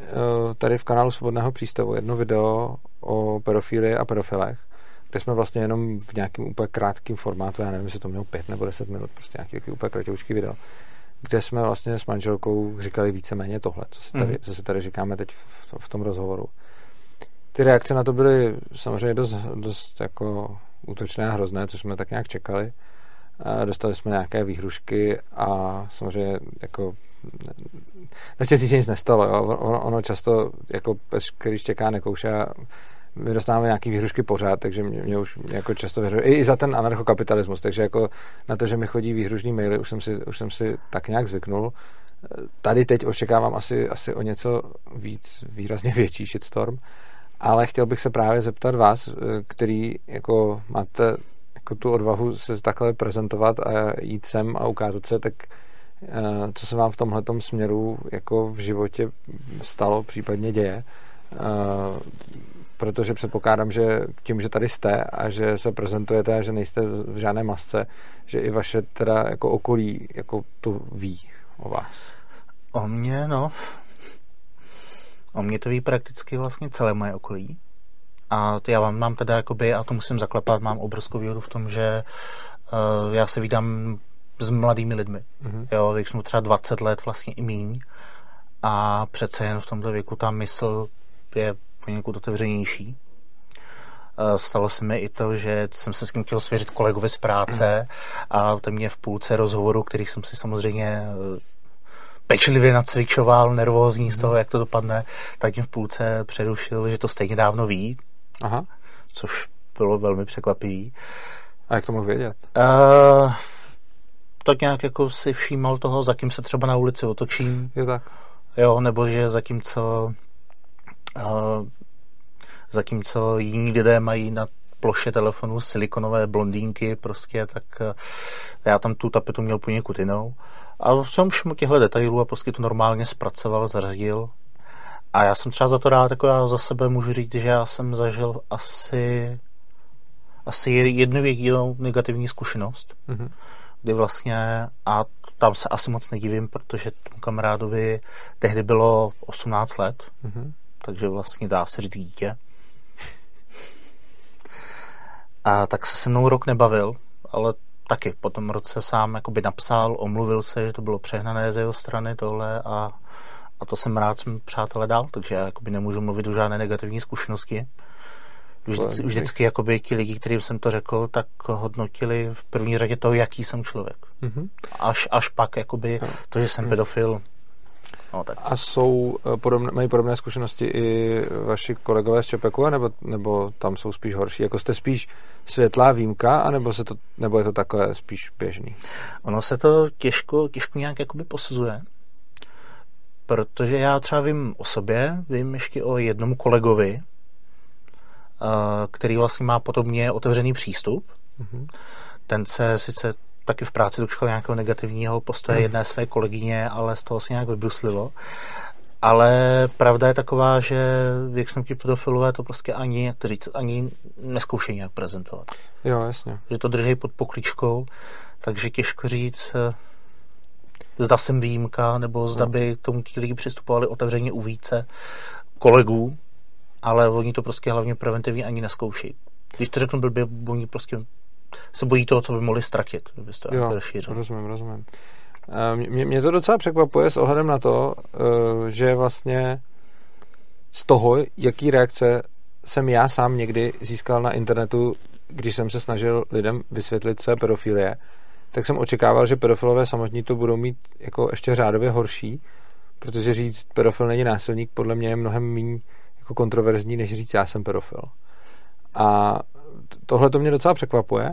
tady v kanálu Svobodného přístavu jedno video o pedofilii a pedofilech, kde jsme vlastně jenom v nějakém úplně krátkém formátu, já nevím, jestli to mělo pět nebo deset minut, prostě nějaký takový úplně kratoučký video, kde jsme vlastně s manželkou říkali víceméně tohle, co si tady, co si tady říkáme teď v tom rozhovoru. Ty reakce na to byly samozřejmě dost, dost jako útočné a hrozné, co jsme tak nějak čekali. Dostali jsme nějaké výhrušky a samozřejmě jako naštěstí se nic nestalo. Jo. Ono, ono často jako pes, který štěká, nekouše, my dostáváme nějaké výhrušky pořád, takže mě, mě už jako často vyhrušuje. I, I za ten anarchokapitalismus, takže jako na to, že mi chodí výhrušní maily, už jsem si, už jsem si tak nějak zvyknul. Tady teď očekávám asi, asi o něco víc, výrazně větší shitstorm, ale chtěl bych se právě zeptat vás, který jako máte jako tu odvahu se takhle prezentovat a jít sem a ukázat se, tak co se vám v tomhletom směru jako v životě stalo, případně děje. Protože předpokládám, že tím, že tady jste a že se prezentujete a že nejste v žádné masce, že i vaše teda jako okolí jako to ví o vás. O mě, no. O mě to ví prakticky vlastně celé moje okolí. A já vám mám teda jakoby, a to musím zaklepat, mám obrovskou výhodu v tom, že uh, já se vídám s mladými lidmi. Mm-hmm. Jo, věk jsem třeba dvacet let, vlastně i míň. A přece jen v tomto věku ta mysl je poněkud otevřenější. Uh, stalo se mi i to, že jsem se s kým chtěl svěřit kolegovi z práce mm-hmm. a to mě v půlce rozhovoru, který jsem si samozřejmě... pečlivě nacvičoval, nervózní z toho, jak to dopadne, tak jim v půlce přerušil, že to stejně dávno ví. Aha. Což bylo velmi překvapivý. A jak to mohl vědět? Uh, tak nějak jako si všímal toho, za kým se třeba na ulici otočím. Je tak. Jo, nebo že zatímco uh, zatímco jiní lidé mají na ploše telefonu silikonové blondýnky prostě, tak uh, já tam tu tapetu měl poněkud jinou. A v tom šmutě detailů a prostě to normálně zpracoval, zařadil. A já jsem třeba za to rád, jako já za sebe můžu říct, že já jsem zažil asi asi jednu jedinou negativní zkušenost, mm-hmm. kdy vlastně, a tam se asi moc nedivím, protože tomu kamarádovi tehdy bylo osmnáct let, mm-hmm. takže vlastně dá se říct dítě. A tak se se mnou rok nebavil, ale taky po tom roce sám jakoby napsal, omluvil se, že to bylo přehnané z jeho strany tohle a, a to jsem rád, jsem přátelé dal, takže já jakoby nemůžu mluvit o žádné negativní zkušenosti. Vždycky, vždycky jakoby ti lidi, kterým jsem to řekl, tak hodnotili v první řadě to, jaký jsem člověk. Mm-hmm. Až, až pak jakoby to, že jsem pedofil. No, tak. A jsou podobné, mají podobné zkušenosti i vaši kolegové z Čepeku, nebo, nebo tam jsou spíš horší? Jako jste spíš světlá výjimka, anebo se to, nebo je to takhle spíš běžný? Ono se to těžko, těžko nějak jakoby posuzuje. Protože já třeba vím o sobě, vím ještě o jednom kolegovi, který vlastně má podobně otevřený přístup. Mm-hmm. Ten se sice taky v práci dočkal nějakého negativního postoje mm. jedné své kolegyně, ale z toho se nějak vybruslilo. Ale pravda je taková, že většinou ti pedofilové to prostě ani, jak to říct, ani neskoušejí nějak prezentovat. Jo, jasně. Že to drží pod pokličkou, takže těžko říct, zda jsem výjimka, nebo zda mm. by k tomu ti lidi přistupovali otevřeně u více kolegů, ale oni to prostě hlavně preventivně ani neskouší. Když to řeknu blbě, oni prostě se bojí toho, co by mohli ztratit. Kdyby to jo, rozumím, rozumím. Mě, mě to docela překvapuje s ohledem na to, že vlastně z toho, jaký reakce jsem já sám někdy získal na internetu, když jsem se snažil lidem vysvětlit, co je pedofilie, tak jsem očekával, že pedofilové samotní to budou mít jako ještě řádově horší, protože říct pedofil není násilník, podle mě je mnohem méně jako kontroverzní, než říct já jsem pedofil. A tohle to mě docela překvapuje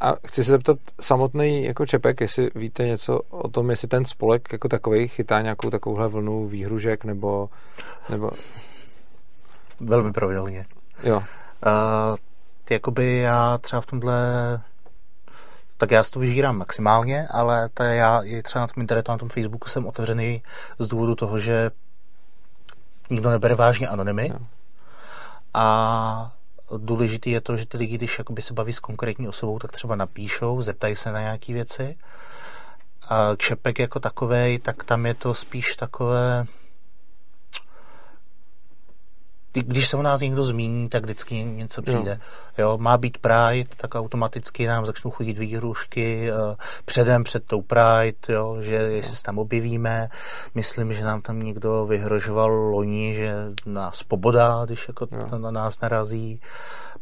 a chci se zeptat samotný jako Čepek, jestli víte něco o tom, jestli ten spolek jako takový chytá nějakou takovouhle vlnu výhružek nebo... nebo... Velmi pravidelně. Jo. Uh, ty jakoby já třeba v tomhle... Tak já si to vyžírám maximálně, ale ta já i třeba na tom internetu, na tom Facebooku jsem otevřený z důvodu toho, že nikdo nebere vážně anonymy. Jo. A důležitý je to, že ty lidi, když jakoby se baví s konkrétní osobou, tak třeba napíšou, zeptají se na nějaké věci. A Čepek jako takovej, tak tam je to spíš takové... Když se o nás někdo zmíní, tak vždycky něco přijde. Jo. Jo, má být Pride, tak automaticky nám začnou chodit výhrušky předem před tou Pride, jo, že jestli se tam objevíme. Myslím, že nám tam někdo vyhrožoval loni, že nás pobodá, když jako na nás narazí.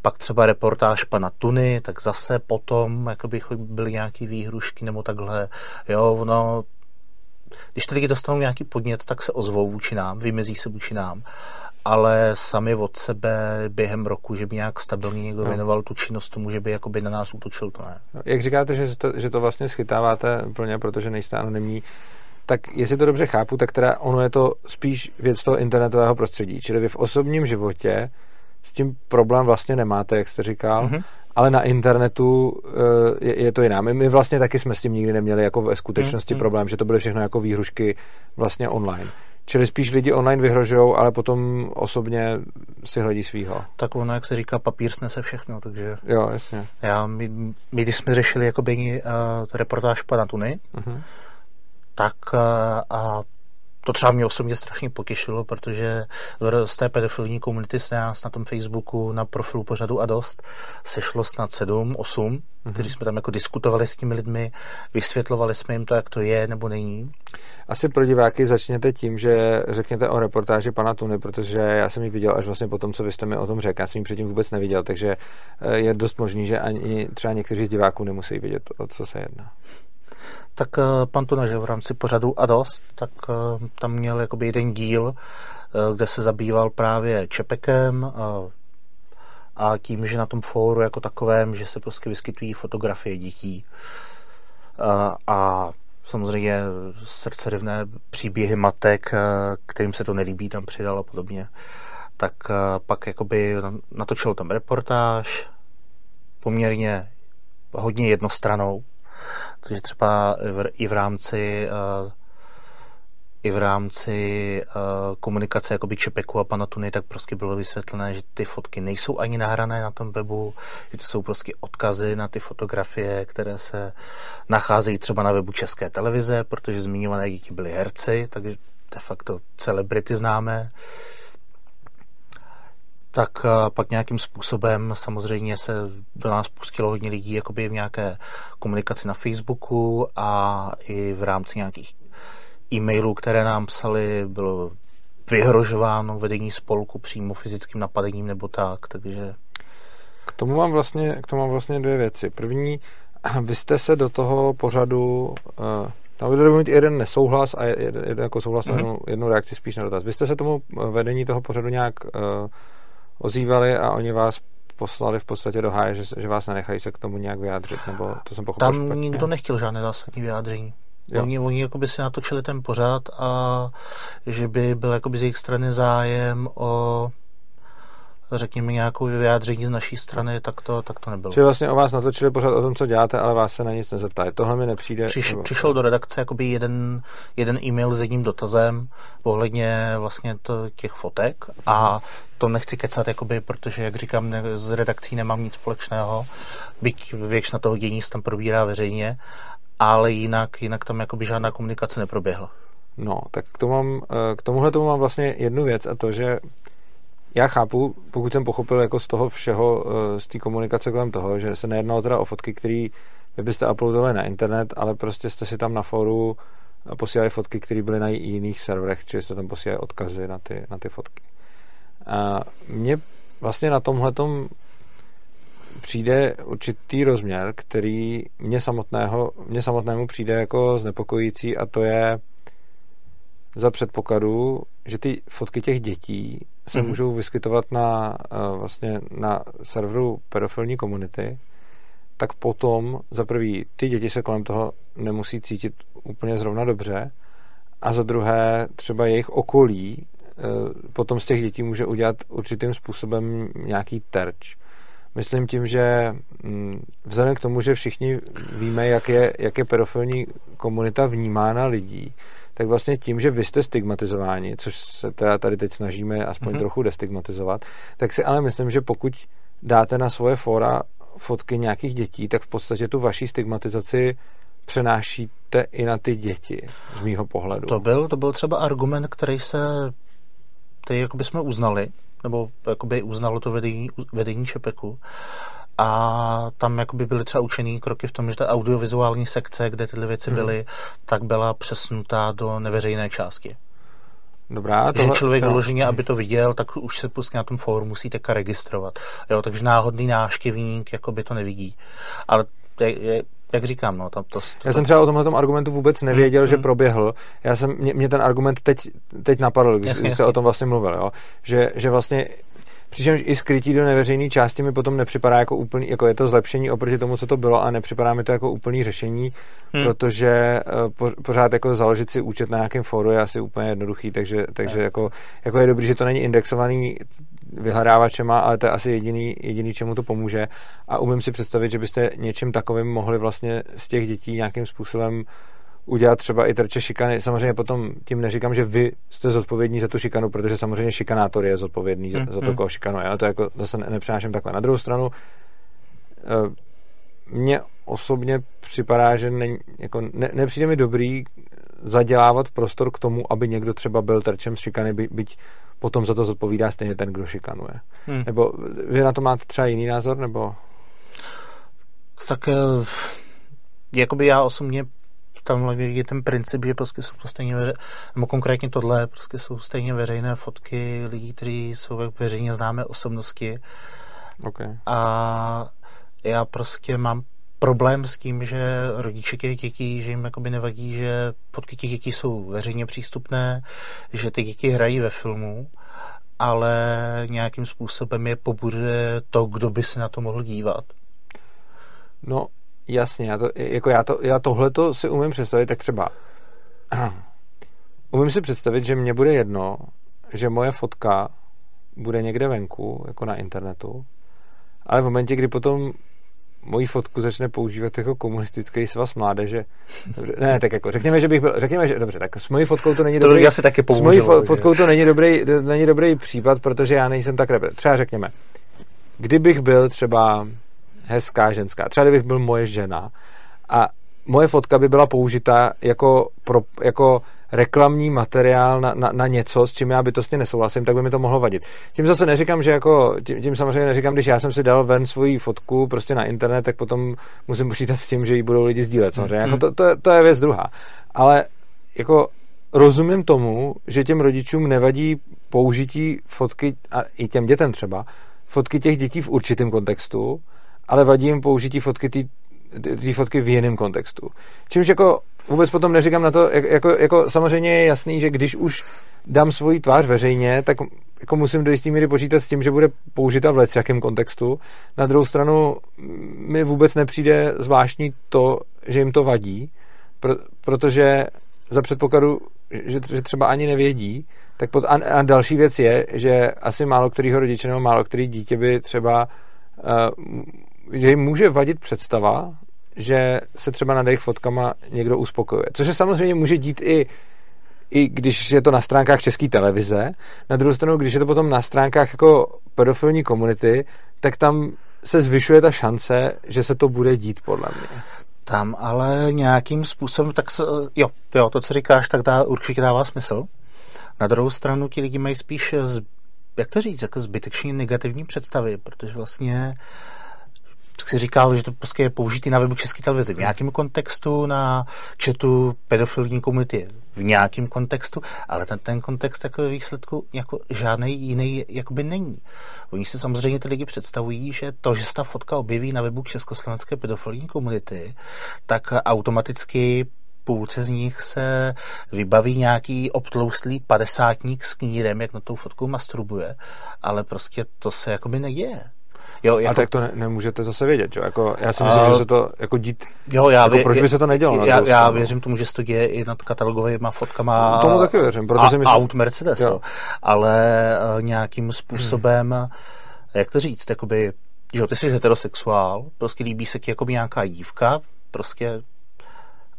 Pak třeba reportáž pana Tuny, tak zase potom jakoby byly nějaké výhrušky nebo takhle. Jo, no, když ty lidi dostanou nějaký podnět, tak se ozvou vůči nám, vymezí se vůči nám. Ale sami od sebe během roku, že by nějak stabilně někdo no. věnoval tu činnost tomu, že by jakoby na nás útočil, to ne. Jak říkáte, že to, že to vlastně schytáváte plně, protože nejste anonymní, tak jestli to dobře chápu, tak teda ono je to spíš věc toho internetového prostředí. Čili vy v osobním životě s tím problém vlastně nemáte, jak jste říkal, mm-hmm. ale na internetu je, je to jiná. My, my vlastně taky jsme s tím nikdy neměli jako ve skutečnosti mm-hmm. problém, že to byly všechno jako výhrušky vlastně online. Čili spíš lidi online vyhrožujou, ale potom osobně si hledí svýho. Tak ono, jak se říká, papír snese všechno, takže... Jo, jasně. Já, my, my když jsme řešili jakoby uh, reportáž pana Tuny, uh-huh. tak uh, a to třeba mě osobně strašně potěšilo, protože z té pedofilní komunity se nás na tom Facebooku, na profilu pořadu a dost, sešlo snad sedm, osm, mm-hmm. kteří jsme tam jako diskutovali s těmi lidmi, vysvětlovali jsme jim to, jak to je nebo není. Asi pro diváky začněte tím, že řekněte o reportáži pana Tuny, protože já jsem ji viděl až vlastně po tom, co vy jste mi o tom řekl. Já jsem ji předtím vůbec neviděl, takže je dost možný, že ani třeba někteří z diváků nemusí vidět, o co se jedná. tak pan Tuna, že v rámci pořadu A dost, tak tam měl jakoby jeden díl, kde se zabýval právě Čepekem a tím, že na tom fóru jako takovém, že se prostě vyskytují fotografie dětí a samozřejmě srdcerivné příběhy matek, kterým se to nelíbí, tam přidal a podobně. Tak pak jakoby natočil tam reportáž poměrně hodně jednostranou, takže třeba i v rámci i v rámci komunikace jakoby Čepeku a pana Tuny, tak prostě bylo vysvětlené, že ty fotky nejsou ani nahrané na tom webu, že to jsou prostě odkazy na ty fotografie, které se nacházejí třeba na webu České televize, protože zmiňované děti byly herci, takže de facto celebrity známé. Tak pak nějakým způsobem samozřejmě se do nás pustilo hodně lidí jakoby v nějaké komunikaci na Facebooku a i v rámci nějakých e-mailů, které nám psali, bylo vyhrožováno vedení spolku přímo fyzickým napadením nebo tak, takže... K tomu mám vlastně, k tomu mám vlastně dvě věci. První, vy jste se do toho pořadu... Tam budeme mít jeden nesouhlas a jeden, jeden jako souhlas, mm-hmm. jednu, jednu reakci spíš na dotaz. Vy jste se tomu vedení toho pořadu nějak... ozývali a oni vás poslali v podstatě do háje, že, že vás nenechají se k tomu nějak vyjádřit, nebo to jsem pochopil špatně. Tam nikdo nechtěl žádné zásadní vyjádření. Jo. Oni, oni jakoby si natočili ten pořad a že by byl jakoby z jejich strany zájem o řekněme nějakou vyjádření z naší strany, tak to, tak to nebylo. Čili vlastně o vás natočili pořad o tom, co děláte, ale vás se na nic nezeptají. Tohle mi nepřijde. Přiš, nebo... Přišel do redakce jakoby jeden, jeden e-mail s jedním dotazem ohledně vlastně to, těch fotek a to nechci kecat, jakoby, protože, jak říkám, ne, s redakcí nemám nic společného, byť většina toho dění se tam probírá veřejně, ale jinak, jinak tam jakoby žádná komunikace neproběhla. No, tak k, tomu mám, k tomuhle tomu mám vlastně jednu věc a to, že já chápu, pokud jsem pochopil jako z toho všeho, z té komunikace kolem toho, že se nejednalo teda o fotky, které byste uploadovali na internet, ale prostě jste si tam na fóru posílali fotky, které byly na jiných serverech, čili jste tam posílali odkazy na ty, na ty fotky. A mně vlastně na tomhletom přijde určitý rozměr, který mě samotného, mě samotnému přijde jako znepokojící a to je za předpokladu, že ty fotky těch dětí se mm-hmm. můžou vyskytovat na, vlastně na serveru pedofilní komunity, tak potom za prvý ty děti se kolem toho nemusí cítit úplně zrovna dobře a za druhé třeba jejich okolí potom z těch dětí může udělat určitým způsobem nějaký terč. Myslím tím, že vzhledem k tomu, že všichni víme, jak je, jak je pedofilní komunita vnímána lidí, tak vlastně tím, že vy jste stigmatizováni, což se teda tady teď snažíme aspoň mm-hmm. trochu destigmatizovat, tak si ale myslím, že pokud dáte na svoje fóra fotky nějakých dětí, tak v podstatě tu vaší stigmatizaci přenášíte i na ty děti, z mýho pohledu. To byl, to byl třeba argument, který se, který jakoby jsme uznali, nebo jakoby uznalo to vedení, vedení Čepeku. A tam jakoby byly třeba učený kroky v tom, že ta audiovizuální sekce, kde tyhle věci byly, hmm. tak byla přesunutá do neveřejné části. Dobrá, tohle... Že člověk vyloženě, no. aby to viděl, tak už se prostě na tom fóru musí teďka registrovat. Jo, takže náhodný návštěvník jakoby to nevidí. Ale je, je, jak říkám, no, tam to, to... Já jsem třeba o tomhletom argumentu vůbec nevěděl, mm, že mm. proběhl. Já jsem, mě, mě ten argument teď, teď napadl, když jasně, jste jasně. o tom vlastně mluvil, jo. Že, že vlastně... Přičemž i skrytí do neveřejné části mi potom nepřipadá jako úplný, jako je to zlepšení oproti tomu, co to bylo, a nepřipadá mi to jako úplný řešení, hmm. protože pořád jako založit si účet na nějakém fóru je asi úplně jednoduchý, takže, takže jako, jako je dobrý, že to není indexovaný vyhledávačema, ale to je asi jediný, jediný, čemu to pomůže. A umím si představit, že byste něčím takovým mohli vlastně z těch dětí nějakým způsobem udělat třeba i terče šikany. Samozřejmě potom tím neříkám, že vy jste zodpovědní za tu šikanu, protože samozřejmě šikanátor je zodpovědný mm, za, za to, mm. koho šikanuje. No to jako zase nepřenáším takhle. Na druhou stranu mně osobně připadá, že ne, jako ne, nepřijde mi dobrý zadělávat prostor k tomu, aby někdo třeba byl terčem z šikany, by, byť potom za to zodpovídá stejně ten, kdo šikanuje. Mm. Nebo vy na to máte třeba jiný názor? Nebo? Tak jakoby já osobně tam je ten princip, že prostě jsou to stejně veřejné, nebo konkrétně tohle, prostě jsou stejně veřejné fotky lidí, kteří jsou veřejně známé osobnosti. Okay. A já prostě mám problém s tím, že rodiče těch dětí, že jim jakoby nevadí, že fotky těch dětí jsou veřejně přístupné, že ty děti hrají ve filmu, ale nějakým způsobem je pobuřuje to, kdo by se na to mohl dívat. No, jasně, já, to, jako já, to, já tohleto si umím představit, tak třeba umím si představit, že mně bude jedno, že moje fotka bude někde venku, jako na internetu, ale v momentě, kdy potom moji fotku začne používat jako komunistický svaz mládeže. Dobře, ne, tak jako řekněme, že bych byl, řekněme, že dobře, tak s mojí fotkou to není dobrý. To asi taky použil, s mojí fo- fotkou to není dobrý, není dobrý případ, protože já nejsem tak rebel. Třeba řekněme, kdybych byl třeba hezká ženská, třeba kdybych byl moje žena a moje fotka by byla použita jako, pro, jako reklamní materiál na, na, na něco, s čím já bytostně nesouhlasím, tak by mi to mohlo vadit. Tím zase neříkám, že jako, tím, tím samozřejmě neříkám, když já jsem si dal ven svoji fotku prostě na internet, tak potom musím počítat s tím, že ji budou lidi sdílet. Samozřejmě. Jako to, to, je, to je věc druhá. Ale jako rozumím tomu, že těm rodičům nevadí použití fotky, a i těm dětem třeba, fotky těch dětí v určitém kontextu, ale vadí jim použití fotky tý, tý fotky v jiném kontextu. Čímž jako vůbec potom neříkám na to, jak, jako, jako samozřejmě je jasný, že když už dám svoji tvář veřejně, tak jako musím do jistý míry počítat s tím, že bude použita v jakém kontextu. Na druhou stranu mi vůbec nepřijde zvláštní to, že jim to vadí, protože za předpokladu, že třeba ani nevědí, tak pod, a další věc je, že asi málo kterýho rodiče nebo málo který dítě by třeba že jim může vadit představa, že se třeba nad jejich fotkama někdo uspokojuje. Což se samozřejmě může dít i, i když je to na stránkách České televize. Na druhou stranu, když je to potom na stránkách jako pedofilní komunity, tak tam se zvyšuje ta šance, že se to bude dít, podle mě. Tam ale nějakým způsobem, tak se, jo, jo, to, co říkáš, tak dá, určitě dává smysl. Na druhou stranu ti lidi mají spíš, jak to říct, jako zbytečně negativní představy, protože vlastně tak si říkal, že to prostě je použitý na webu České televize v nějakém kontextu, na chatu pedofilní komunity v nějakém kontextu, ale ten, ten kontext takového výsledku jako žádnej jiný jakoby není. Oni si samozřejmě ty lidi představují, že to, že se ta fotka objeví na webu Československé pedofilní komunity, tak automaticky půlce z nich se vybaví nějaký obtloustlý padesátník s knírem, jak na tou fotku masturbuje, ale prostě to se jakoby neděje. Jo, jako... A tak to ne, nemůžete zase vědět, jo? Jako, já si myslím, a... že se to jako dít, jo, já jako, vě... proč by se to nedělo? Já, já věřím tomu, že se to děje i nad katalogovýma fotkama. Tomu taky věřím, protože myslím... aut Mercedes, jo. Jo. Ale uh, nějakým způsobem, hmm. jak to říct, jakoby, jo, ty jsi heterosexuál, prostě líbí se ti jakoby nějaká dívka, prostě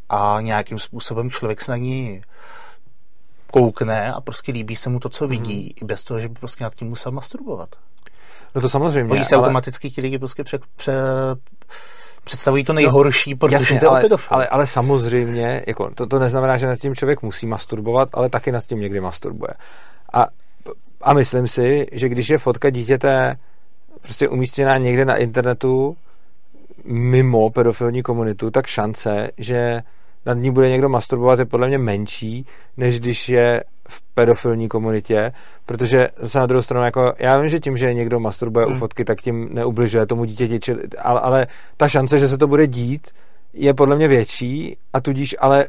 a nějakým způsobem člověk se na ní koukne a prostě líbí se mu to, co vidí, hmm. i bez toho, že by prostě nad tím musel masturbovat. No to samozřejmě. Oni se ale... automaticky ti lidi prostě pře, pře, představují to nejhorší, no, protože jasně, jde ale, o pedofil. Ale, ale samozřejmě, jako, to, to neznamená, že nad tím člověk musí masturbovat, ale taky nad tím někdy masturbuje. A, a myslím si, že když je fotka dítěte prostě umístěná někde na internetu mimo pedofilní komunitu, tak šance, že nad ní bude někdo masturbovat je podle mě menší, než když je v pedofilní komunitě, protože zase na druhou stranu, jako já vím, že tím, že někdo masturbuje hmm. u fotky, tak tím neubližuje tomu dítěti, či, ale, ale ta šance, že se to bude dít, je podle mě větší a tudíž ale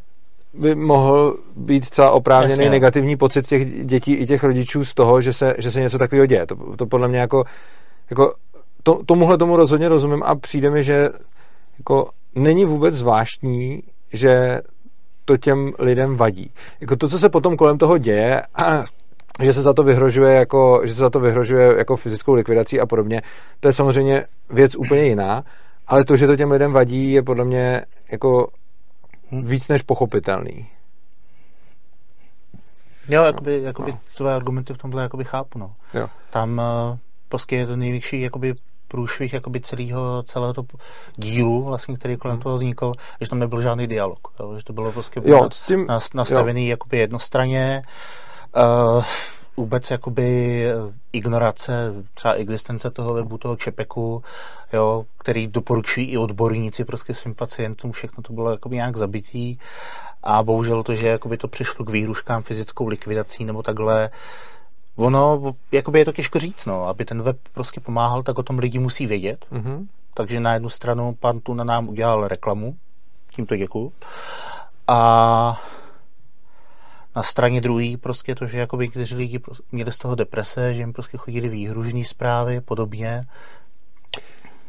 by mohl být celá oprávněný Jasně. negativní pocit těch dětí i těch rodičů z toho, že se, že se něco takového děje. To, to podle mě jako, jako to, tomuhle tomu rozhodně rozumím a přijde mi, že jako není vůbec zvláštní, že to těm lidem vadí. Jako to, co se potom kolem toho děje, a že se za to vyhrožuje jako, že se za to vyhrožuje jako fyzickou likvidací a podobně, to je samozřejmě věc úplně jiná, ale to, že to těm lidem vadí, je podle mě jako víc než pochopitelný. Jo, jakoby, jakoby no. tvoje argumenty v tomhle jakoby chápu, no. Jo. Tam uh, prostě je to největší jakoby průšvih jakoby celého, celého toho dílu, vlastně, který kolem toho vznikl, že tam nebyl žádný dialog. Jo? Že to bylo prostě jo, tím, nastavený jo. jakoby jednostranně. Uh, vůbec jakoby ignorace třeba existence toho webu, toho Čepeku, jo, který doporučují i odborníci prostě svým pacientům. Všechno to bylo jakoby nějak zabitý. A bohužel to, že jakoby to přišlo k výhruškám fyzickou likvidací nebo takhle, ono, jakoby je to těžko říct, no, aby ten web prostě pomáhal, tak o tom lidi musí vědět. Mm-hmm. Takže na jednu stranu pan Tuna nám udělal reklamu, tímto děkuju. A na straně druhý prostě to, že jakoby někteří lidi měli z toho deprese, že jim prostě chodili výhružní zprávy, podobně.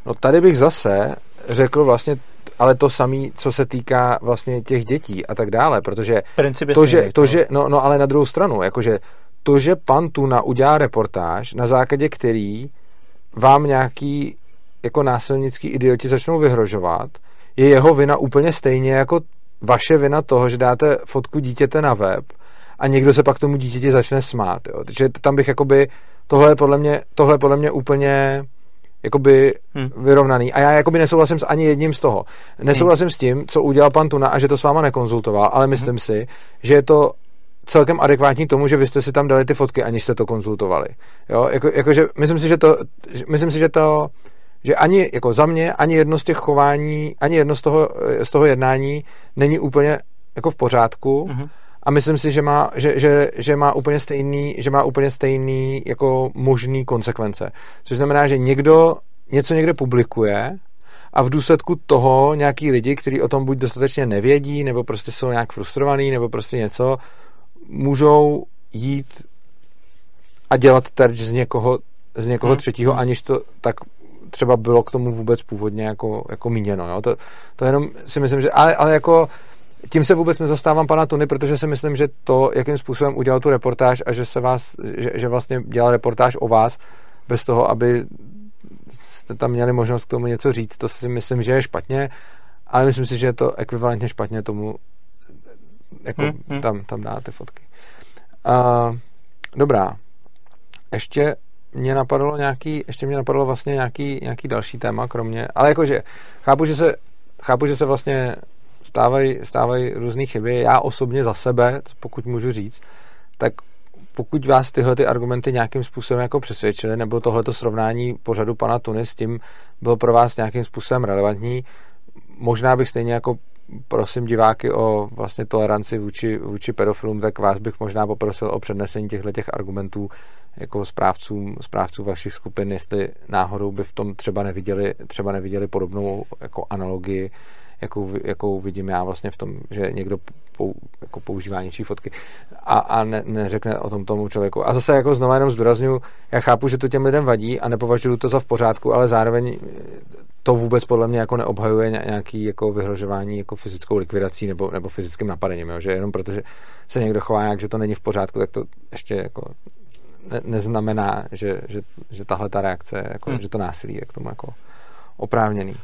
No tady bych zase řekl vlastně, ale to samý, co se týká vlastně těch dětí a tak dále, protože princip to, že, to, že, no, no ale na druhou stranu, jakože to, že pan Tuna udělá reportáž, na základě který vám nějaký jako násilnický idioti začnou vyhrožovat, je jeho vina úplně stejně jako vaše vina toho, že dáte fotku dítěte na web a někdo se pak tomu dítěti začne smát. Jo. Takže tam bych jakoby, tohle je podle mě, tohle je podle mě úplně jakoby hmm. vyrovnaný. A já jakoby nesouhlasím s ani jedním z toho. Nesouhlasím hmm. s tím, co udělal pan Tuna a že to s váma nekonzultoval, ale myslím hmm. si, že je to celkem adekvátní tomu, že vy jste si tam dali ty fotky, aniž jste to konzultovali. Jo, jako, jakože myslím si, že to, myslím si, že to, že ani jako za mě, ani jedno z těch chování, ani jedno z toho, z toho jednání není úplně jako v pořádku. Mm-hmm. A myslím si, že má, že, že, že má úplně stejný, že má úplně stejný jako možný konsekvence. Což znamená, že někdo něco někde publikuje a v důsledku toho nějaký lidi, kteří o tom buď dostatečně nevědí, nebo prostě jsou nějak frustrovaný, nebo prostě něco, můžou jít a dělat terč z někoho, z někoho hmm. třetího, aniž to tak třeba bylo k tomu vůbec původně jako, jako míněno. Jo? To, to jenom si myslím, že... Ale, ale jako tím se vůbec nezastávám pana Tuny, protože si myslím, že to, jakým způsobem udělal tu reportáž a že se vás, že, že vlastně dělal reportáž o vás bez toho, aby jste tam měli možnost k tomu něco říct, to si myslím, že je špatně, ale myslím si, že je to ekvivalentně špatně tomu, jako hmm, hmm. tam, tam dá ty fotky. Uh, dobrá. Ještě mě napadlo nějaký, ještě mě napadlo vlastně nějaký, nějaký další téma, kromě, ale jakože chápu, že se, chápu, že se vlastně stávají, stávají různý chyby. Já osobně za sebe, pokud můžu říct, tak pokud vás tyhle ty argumenty nějakým způsobem jako přesvědčily, nebo tohleto srovnání pořadu pana Tuny s tím bylo pro vás nějakým způsobem relevantní, možná bych stejně jako prosím diváky o vlastně toleranci vůči, vůči pedofilům, tak vás bych možná poprosil o přednesení těchto těch argumentů jako správcům, správců vašich skupin, jestli náhodou by v tom třeba neviděli, třeba neviděli podobnou jako analogii, jakou, jakou vidím já vlastně v tom, že někdo pou, jako používá něčí fotky a, a ne, neřekne o tom tomu člověku. A zase jako znovu jenom zdůraznuju, já chápu, že to těm lidem vadí a nepovažuju to za v pořádku, ale zároveň to vůbec podle mě jako neobhajuje nějaký jako vyhrožování jako fyzickou likvidací nebo, nebo fyzickým napadením, jo? Že jenom protože se někdo chová nějak, že to není v pořádku, tak to ještě jako ne, neznamená, že, že, že tahle ta reakce, jako, hmm. že to násilí je k tomu jako oprávněný.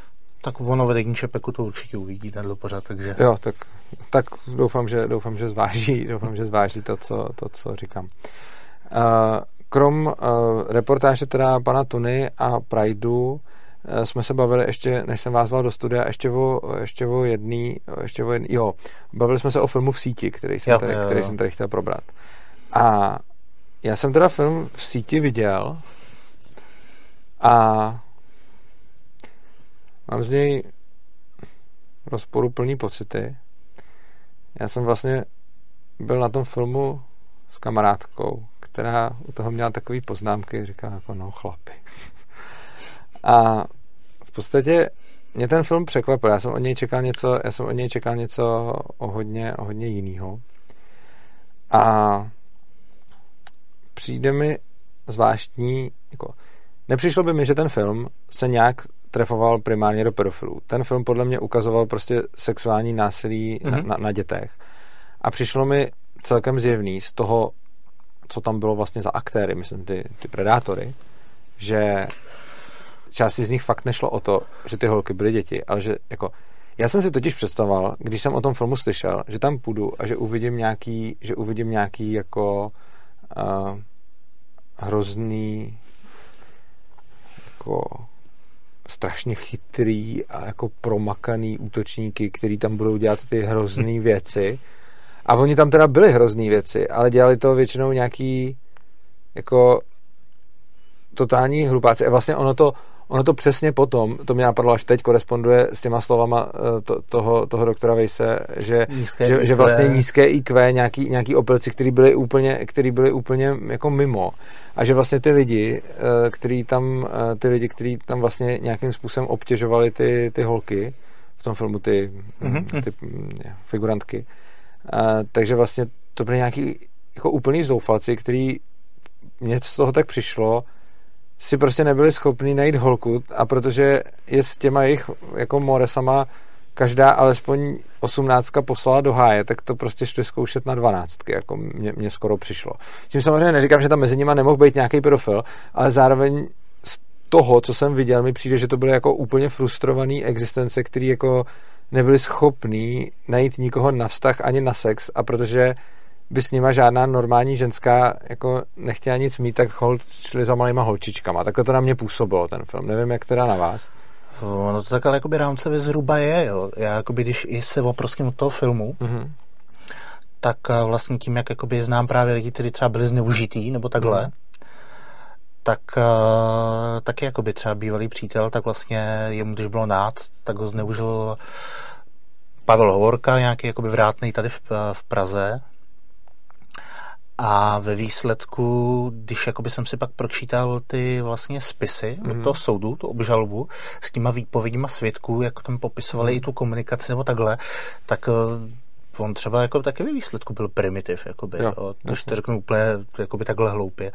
Tak ono vedení Čepeku to určitě uvidí tenhle pořád, takže... Jo, tak, tak doufám, že, doufám, že zváží, doufám, že zváží to, co, to, co říkám. Uh, krom uh, reportáže teda pana Tuny a Prideu jsme se bavili ještě, než jsem vás zval do studia, ještě o, ještě o jedný, ještě o jedný, jo, bavili jsme se o filmu V síti, který jsem, jo, tady, jo, jo. který jsem tady chtěl probrat. A já jsem teda film V síti viděl a mám z něj rozporuplný pocity. Já jsem vlastně byl na tom filmu s kamarádkou, která u toho měla takový poznámky, říkala jako no chlapi. A v podstatě mě ten film překvapil. Já jsem od něj čekal něco, já jsem od něj čekal něco o hodně, o hodně jinýho. A přijde mi zvláštní, jako nepřišlo by mi, že ten film se nějak trefoval primárně do pedofilů. Ten film podle mě ukazoval prostě sexuální násilí mm-hmm. na, na, na dětech. A přišlo mi celkem zjevný z toho, co tam bylo vlastně za aktéry, myslím ty, ty predátory, že části z nich fakt nešlo o to, že ty holky byly děti, ale že jako... Já jsem si totiž představoval, když jsem o tom filmu slyšel, že tam půjdu a že uvidím nějaký, že uvidím nějaký jako uh, hrozný jako strašně chytrý a jako promakaný útočníky, který tam budou dělat ty hrozný věci. A oni tam teda byli hrozný věci, ale dělali to většinou nějaký jako totální hlupáci. A vlastně ono to Ono to přesně potom, to mě napadlo až teď, koresponduje s těma slovama to, toho, toho doktora Weisse, že, že, že vlastně nízké í kvé, nějaký, nějaký opelci, který byly úplně, který byly úplně jako mimo. A že vlastně ty lidi, který tam, ty lidi, který tam vlastně nějakým způsobem obtěžovali ty, ty holky v tom filmu, ty, mm-hmm. ty figurantky. A, takže vlastně to byly nějaký jako úplný zoufalci, který mě z toho tak přišlo, si prostě nebyli schopni najít holku, a protože je s těma jejich jako moresama každá alespoň osmnáctka poslala do háje, tak to prostě šli zkoušet na dvanáctky, jako mě, mě skoro přišlo. Tím samozřejmě neříkám, že tam mezi nima nemohl být nějaký pedofil, ale zároveň z toho, co jsem viděl, mi přijde, že to byly jako úplně frustrovaný existence, který jako nebyli schopní najít nikoho na vztah ani na sex, a protože by s nima žádná normální ženská jako nechtěla nic mít, tak hol, šli za malýma holčičkama. Takhle to na mě působilo, ten film. Nevím, jak teda na vás. No to takhle jakoby rámcově zhruba je, jo. Já jakoby, když i se oprostím od toho filmu, mm-hmm. tak vlastně tím, jak jakoby znám právě lidi, kteří třeba byli zneužitý, nebo takhle, mm. tak taky jakoby třeba bývalý přítel, tak vlastně jemu, když bylo náct, tak ho zneužil Pavel Hovorka, nějaký jakoby vrátnej tady v, v Praze. A ve výsledku, když jakoby jsem si pak pročítal ty vlastně spisy mm. od toho soudu, tu obžalobu, s těma výpovědíma svědků, jak tam popisovali mm. i tu komunikaci nebo takhle, tak on třeba jako taky ve výsledku byl primitiv, jakoby, jo, jo, to, to řeknu úplně jakoby takhle hloupě.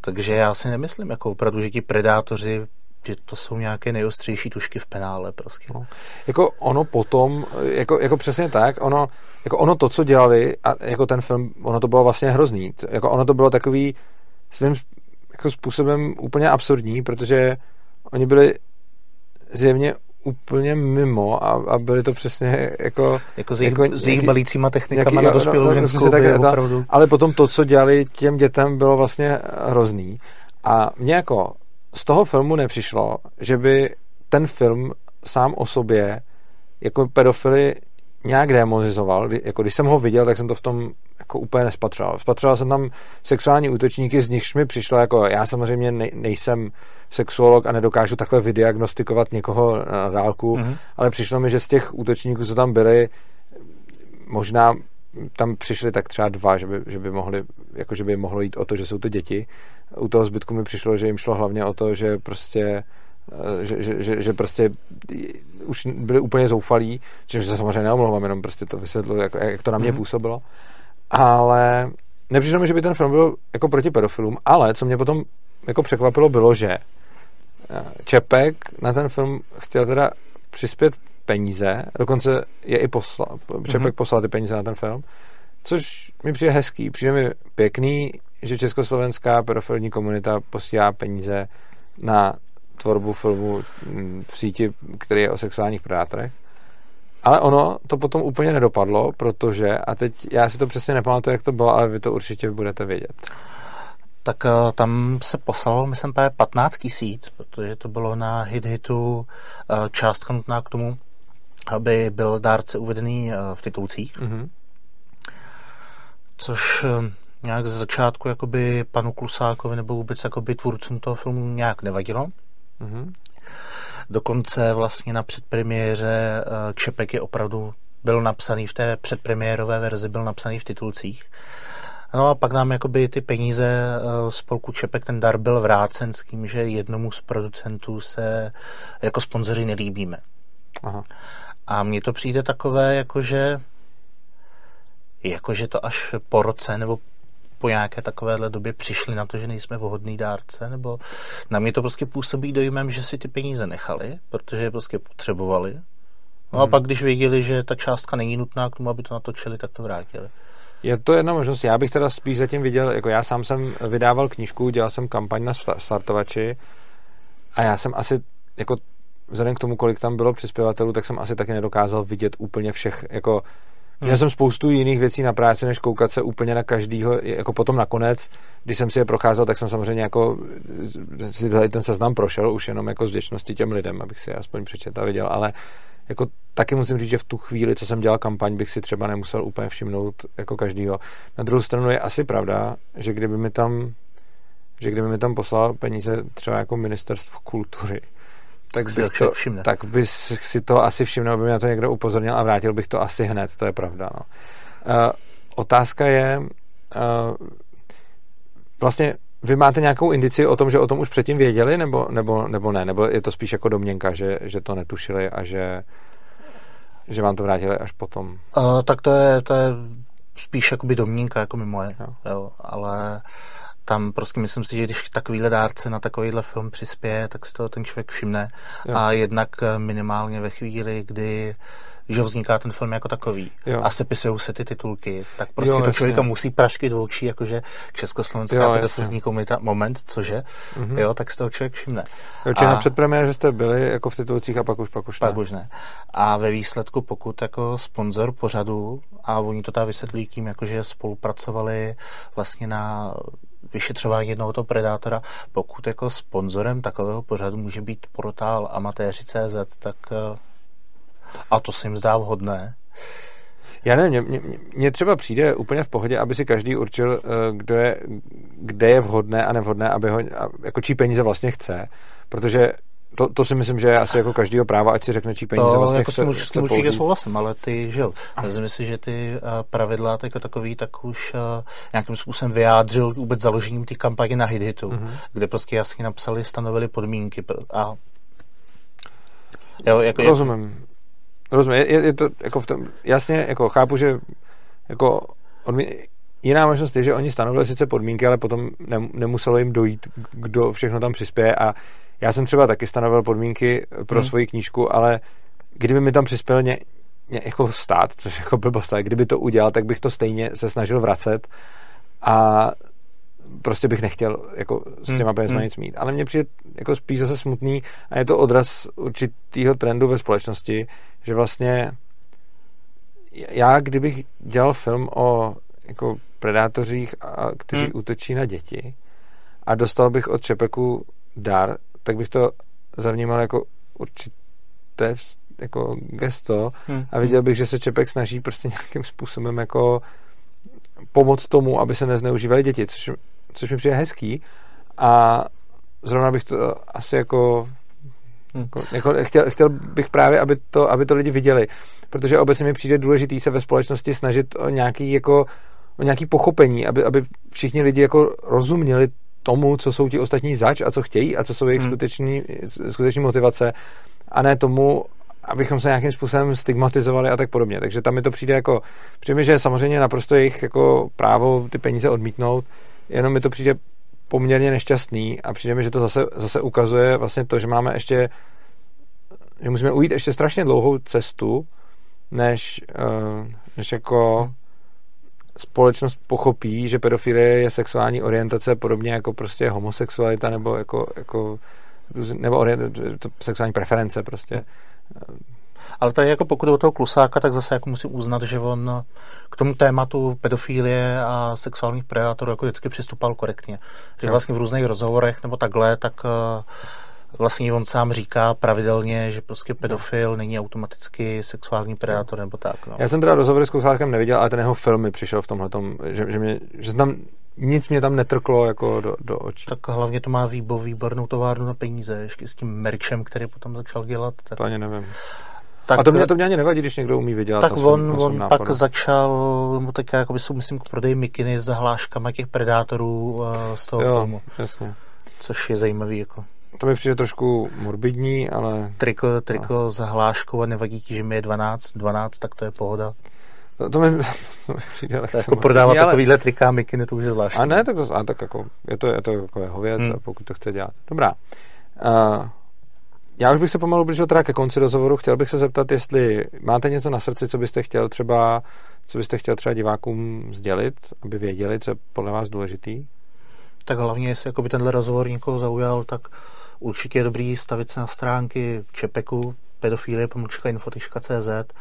Takže já si nemyslím, jako opravdu, že ti predátoři, že to jsou nějaké nejostřejší tušky v penále prostě. No. Jako ono potom, jako, jako přesně tak, ono, jako ono to, co dělali, a jako ten film, ono to bylo vlastně hrozný. Jako ono to bylo takový svým jako způsobem úplně absurdní, protože oni byli zjevně úplně mimo a, a byli to přesně jako... Jako s jejich, jako, s jejich balícíma technikama na dospělou no, ženskou tak, opravdu. Ale potom to, co dělali těm dětem, bylo vlastně hrozný. A mě jako z toho filmu nepřišlo, že by ten film sám o sobě jako pedofily nějak demonizoval. Jako když jsem ho viděl, tak jsem to v tom jako úplně nespatřoval. Spatřoval jsem tam sexuální útočníky, z nichž mi přišlo, jako já samozřejmě nejsem sexuolog a nedokážu takhle vydiagnostikovat někoho na dálku, mm-hmm. ale přišlo mi, že z těch útočníků, co tam byli, možná tam přišli tak třeba dva, že by, že by mohli, jako že by mohlo jít o to, že jsou to děti. U toho zbytku mi přišlo, že jim šlo hlavně o to, že prostě že, že, že, že prostě už byli úplně zoufalí, což se samozřejmě neomlouvám, jenom prostě to vysvětluji, jako, jak to na mě mm-hmm. působilo. Ale nepřišlo mi, že by ten film byl jako proti pedofilům, ale co mě potom jako překvapilo, bylo, že Čepek na ten film chtěl teda přispět peníze, dokonce je i posla, Čepek mm-hmm. poslal ty peníze na ten film, což mi přijde hezký, přijde mi pěkný, že Československá pedofilní komunita posílá peníze na tvorbu filmu v síti, který je o sexuálních predátorech. Ale ono to potom úplně nedopadlo, protože, a teď já si to přesně nepamatuju, jak to bylo, ale vy to určitě budete vědět. Tak tam se poslalo, myslím, právě patnáct tisíc, protože to bylo na HitHitu částka nutná k tomu, aby byl dárce uvedený v titulcích. Mm-hmm. Což nějak ze začátku jakoby panu Klusákovi nebo vůbec jakoby tvůrcům toho filmu nějak nevadilo. Mm-hmm. Dokonce vlastně na předpremiéře Čepek je opravdu byl napsaný v té předpremiérové verzi, byl napsaný v titulcích. No a pak nám jakoby ty peníze spolku Čepek, ten dar byl vrácen s tím, že jednomu z producentů se jako sponzoři nelíbíme. Aha. A mně to přijde takové, jakože jakože to až po roce nebo po nějaké takovéhle době přišli na to, že nejsme vhodný dárce, nebo na mě to prostě působí dojmem, že si ty peníze nechali, protože je prostě potřebovali. No a hmm. pak, když věděli, že ta částka není nutná k tomu, aby to natočili, tak to vrátili. Je to jedna možnost. Já bych teda spíš zatím viděl, jako já sám jsem vydával knížku, dělal jsem kampaň na startovači a já jsem asi jako vzhledem k tomu, kolik tam bylo přispěvatelů, tak jsem asi taky nedokázal vidět úplně všech, jako měl jsem spoustu jiných věcí na práci, než koukat se úplně na každýho, jako potom nakonec, když jsem si je procházel, tak jsem samozřejmě jako si ten seznam prošel už jenom jako z vděčnosti těm lidem, abych si je aspoň přečet a viděl, ale jako taky musím říct, že v tu chvíli, co jsem dělal kampaň, bych si třeba nemusel úplně všimnout jako každýho. Na druhou stranu je asi pravda, že kdyby mi tam, že kdyby mi tam poslal peníze třeba jako ministerstvo kultury, tak bych to, tak bys si to asi všimnul, by mě na to někdo upozornil a vrátil bych to asi hned, to je pravda. No. Uh, otázka je, uh, vlastně vy máte nějakou indici o tom, že o tom už předtím věděli, nebo, nebo, nebo ne? Nebo je to spíš jako domněnka, že, že to netušili a že, že vám to vrátili až potom? Uh, tak to je, to je spíš jakoby domněnka, jako mi moje. Jo. Jo, ale tam prostě myslím si, že když takovýhle dárce na takovýhle film přispěje, tak si to ten člověk všimne. Jo. A jednak minimálně ve chvíli, kdy že vzniká ten film jako takový. Jo. A sepisují se ty titulky. Tak prostě jo, to člověka musí prašky očí, jakože Československá pedofilní komunita, moment, cože? Mm-hmm. Jo, tak z toho člověk všimne. Jo, či a na předpremiéře, že jste byli jako v titulcích a pak už, pak už ne. Pak už ne. A ve výsledku, pokud jako sponzor pořadu, a oni to tady vysvětlují tím, jakože spolupracovali vlastně na vyšetřování jednoho toho predátora, pokud jako sponzorem takového pořadu může být portál amatéři tečka cé zet, tak a to se jim zdá vhodné. Já nevím, mě, mě, mě třeba přijde úplně v pohodě, aby si každý určil, kdo je, kde je vhodné a nevhodné, aby ho, jako čí peníze vlastně chce, protože to, to si myslím, že je asi jako každýho práva, ať si řekne, čí peníze to, vlastně jako chce. To jako s tím určitě souhlasím, ale ty, že jo, myslím si, že ty pravidla jako takový, tak už nějakým způsobem vyjádřil vůbec založením ty kampaně na HitHitu, mm-hmm. kde prostě jasně napsali, stanovili podmínky a jo, jako rozumím. Rozumím, je, je to jako v tom, jasně, jako chápu, že jako odmi- jiná možnost je, že oni stanovili sice podmínky, ale potom ne, nemuselo jim dojít, kdo všechno tam přispěje a já jsem třeba taky stanovil podmínky pro hmm. svoji knížku, ale kdyby mi tam přispěl ně, ně, jako stát, což jako blbost, ale kdyby to udělal, tak bych to stejně se snažil vracet a prostě bych nechtěl jako s těma penězma hmm. nic mít. Ale mně přijde jako spíš zase smutný a je to odraz určitýho trendu ve společnosti, že vlastně já, kdybych dělal film o jako predátořích, kteří hmm. útočí na děti a dostal bych od Čepeku dar, tak bych to zavnímal jako určité jako gesto hmm. a viděl bych, že se Čepek snaží prostě nějakým způsobem jako pomoct tomu, aby se nezneužívaly děti, což, což mi přijde hezký a zrovna bych to asi jako Hmm. Jako, chtěl, chtěl bych právě, aby to, aby to lidi viděli, protože obecně mi přijde důležitý se ve společnosti snažit o nějaký, jako, o nějaký pochopení, aby, aby všichni lidi jako rozuměli tomu, co jsou ti ostatní zač a co chtějí a co jsou jejich hmm. skuteční, skuteční motivace a ne tomu, abychom se nějakým způsobem stigmatizovali a tak podobně. Takže tam mi to přijde jako, přijde mi, že samozřejmě naprosto jejich jako právo ty peníze odmítnout, jenom mi to přijde poměrně nešťastný a přijde mi, že to zase, zase ukazuje vlastně to, že máme ještě, že musíme ujít ještě strašně dlouhou cestu, než, než jako společnost pochopí, že pedofilie je sexuální orientace podobně jako prostě homosexualita nebo jako, jako nebo orient, to sexuální preference prostě. Ale tady jako pokud o toho Klusáka, tak zase jako musím uznat, že on k tomu tématu pedofilie a sexuálních predátorů jako vždycky přistupoval korektně. Že vlastně v různých rozhovorech nebo takhle, tak vlastně on sám říká pravidelně, že prostě pedofil není automaticky sexuální predátor nebo tak. No. Já jsem teda rozhovory s Klusákem neviděl, ale ten jeho film mi přišel v tomhletom, že, že, mě, že tam nic mě tam netrklo jako do, do očí. Tak hlavně to má výbor, výbornou továrnu na peníze, ještě s tím merchem, který potom začal dělat. Tak to ani nevím. Tak, a to mě to mě ani nevadí, když někdo umí vydělat. Tak on, svém, on pak začal, mu tak jakoby myslím k prodeji mikiny s hláškama těch predátorů uh, z toho jo, filmu. Jasně. Což je zajímavý jako. To mi přijde trošku morbidní, ale triko, triko no. s hláškou a nevadí ti, že mi je dvanáct, dvanáct, tak to je pohoda. To, to, mi, to mi přijde lehce. Jako prodávat ale takovýhle triká mikiny, to už je zvláštní. A ne, tak to, a tak jako, je to, je to jako jeho věc, hmm. pokud to chce dělat. Dobrá. Uh, Já už bych se pomalu blížil teda ke konci rozhovoru. Chtěl bych se zeptat, jestli máte něco na srdci, co byste chtěl třeba, co byste chtěl třeba divákům sdělit, aby věděli, co je podle vás důležitý? Tak hlavně, jestli jako by tenhle rozhovor někoho zaujal, tak určitě je dobrý stavit se na stránky Čepeku, pedofilie tečka pomluvka tečka info tečka cé zet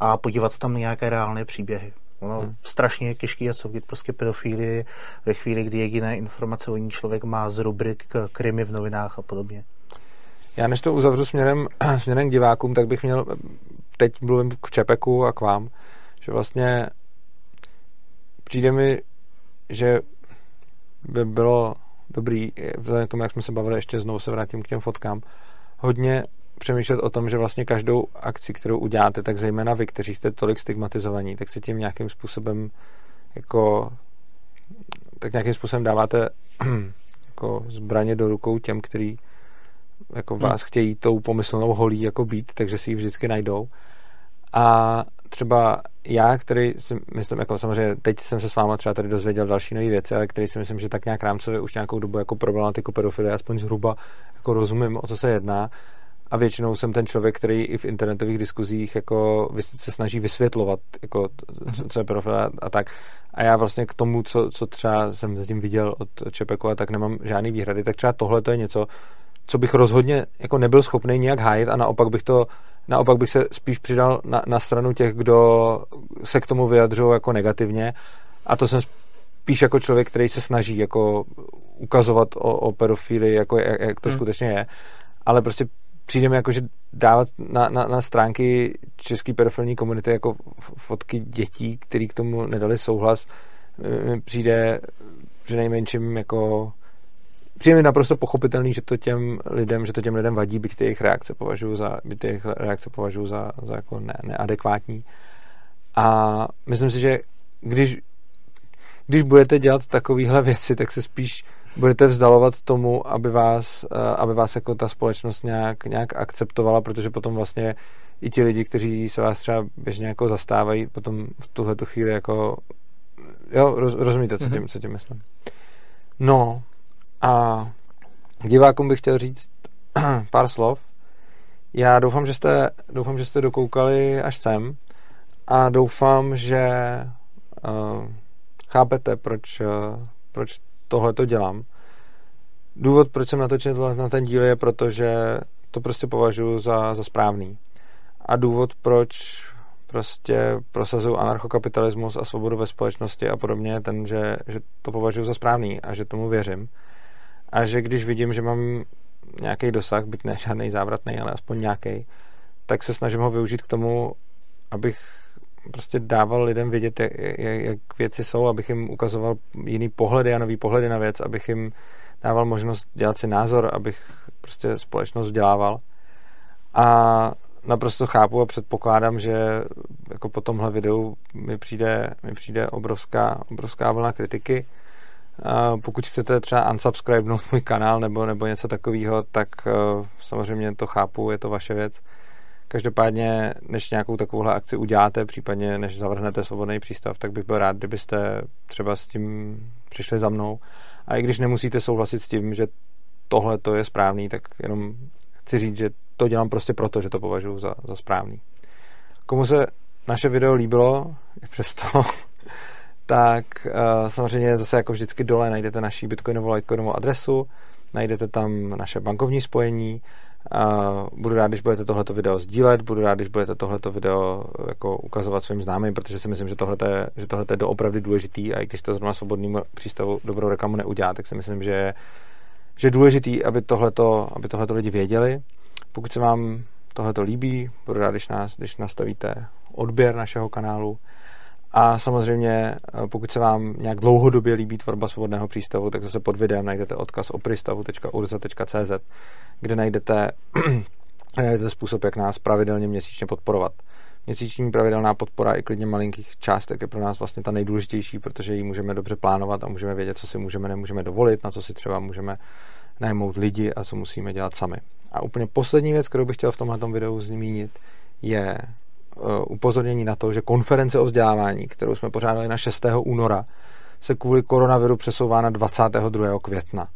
a podívat se tam na nějaké reálné příběhy. Ono hmm. strašně je těžký odsoudit prostě pedofilii ve chvíli, kdy jediné informace o ní člověk má z rubrik krimi v novinách a podobně. Já než to uzavřu směrem, směrem k divákům, tak bych měl, teď mluvím k Čepeku a k vám, že vlastně přijde mi, že by bylo dobrý, vzhledem k tomu, jak jsme se bavili, ještě znovu se vrátím k těm fotkám, hodně přemýšlet o tom, že vlastně každou akci, kterou uděláte, tak zejména vy, kteří jste tolik stigmatizovaní, tak se tím nějakým způsobem jako tak nějakým způsobem dáváte jako zbraně do rukou těm, kteří jako vás hmm. chtějí tou pomyslnou holí jako být, takže si ji vždycky najdou. A třeba já, který si myslím, jako samozřejmě teď jsem se s váma třeba tady dozvěděl další nové věci, ale který si myslím, že tak nějak rámcově už nějakou dobu jako problematiku pedofilie aspoň zhruba jako rozumím, o co se jedná. A většinou jsem ten člověk, který i v internetových diskuzích jako se snaží vysvětlovat, jako, co je pedofilie a tak. A já vlastně k tomu, co, co třeba jsem zatím viděl od Čepekova, tak nemám žádný výhrady. Tak třeba tohle to je něco, co bych rozhodně jako nebyl schopný nějak hájit a naopak bych to naopak bych se spíš přidal na, na stranu těch, kdo se k tomu vyjadřují jako negativně. A to jsem spíš jako člověk, který se snaží jako ukazovat o, o pedofilii, jako jak, jak to hmm. skutečně je. Ale prostě přijde mi jako, že dávat na, na, na stránky české pedofilní komunity jako fotky dětí, který k tomu nedali souhlas, mi přijde při nejmenším jako přijde mi naprosto pochopitelný, že to těm lidem, že to těm lidem vadí, byť ty jejich reakce považuji za, byť ty jejich reakce považuji za, za jako ne, neadekvátní. A myslím si, že když, když budete dělat takovéhle věci, tak se spíš budete vzdalovat tomu, aby vás, aby vás jako ta společnost nějak, nějak akceptovala, protože potom vlastně i ti lidi, kteří se vás třeba běžně jako zastávají, potom v tuhletu chvíli jako jo, roz, rozumíte, co tím, co tím myslím. No a divákům bych chtěl říct pár slov. Já doufám, že jste, doufám, že jste dokoukali až sem a doufám, že uh, chápete, proč, uh, proč tohle to dělám. Důvod, proč jsem natočil tohle na ten díl, je proto, že to prostě považuji za, za správný. A důvod, proč prostě prosazuju anarchokapitalismus a svobodu ve společnosti a podobně, je ten, že, že to považuji za správný a že tomu věřím. A že když vidím, že mám nějaký dosah, byť ne žádnej závratnej, ale aspoň nějaký, tak se snažím ho využít k tomu, abych prostě dával lidem vědět, jak, jak věci jsou, abych jim ukazoval jiný pohledy a nový pohledy na věc, abych jim dával možnost dělat si názor, abych prostě společnost vzdělával. A naprosto chápu a předpokládám, že jako po tomhle videu mi přijde, mi přijde obrovská, obrovská vlna kritiky. Pokud chcete třeba unsubscribenout můj kanál nebo, nebo něco takového, tak samozřejmě to chápu, je to vaše věc. Každopádně, než nějakou takovouhle akci uděláte, případně než zavrhnete Svobodný přístav, tak bych byl rád, kdybyste třeba s tím přišli za mnou. A i když nemusíte souhlasit s tím, že tohle to je správný, tak jenom chci říct, že to dělám prostě proto, že to považuji za, za správný. Komu se naše video líbilo, i přesto, tak samozřejmě zase jako vždycky dole najdete naši bitcoinovou litecoinovou adresu, najdete tam naše bankovní spojení. Uh, budu rád, když budete tohleto video sdílet, budu rád, když budete tohleto video jako ukazovat svým známým, protože si myslím, že tohleto je, že tohleto je doopravdy důležitý a i když to zrovna Svobodnému přístavu dobrou reklamu neudělá, tak si myslím, že, že je důležitý, aby tohleto, aby tohleto lidi věděli. Pokud se vám tohleto líbí, budu rád, když, nás, když nastavíte odběr našeho kanálu. A samozřejmě, pokud se vám nějak dlouhodobě líbí tvorba Svobodného přístavu, tak zase pod videem najdete odkaz opristavu tečka urza tečka cz, kde najdete, najdete způsob, jak nás pravidelně měsíčně podporovat. Měsíční pravidelná podpora i klidně malinkých částek je pro nás vlastně ta nejdůležitější, protože ji můžeme dobře plánovat a můžeme vědět, co si můžeme, nemůžeme dovolit, na co si třeba můžeme najmout lidi a co musíme dělat sami. A úplně poslední věc, kterou bych chtěl v tomhletom videu zmínit, je upozornění na to, že konference o vzdělávání, kterou jsme pořádali na šestého února, se kvůli koronaviru přesouvá na dvacátého druhého května.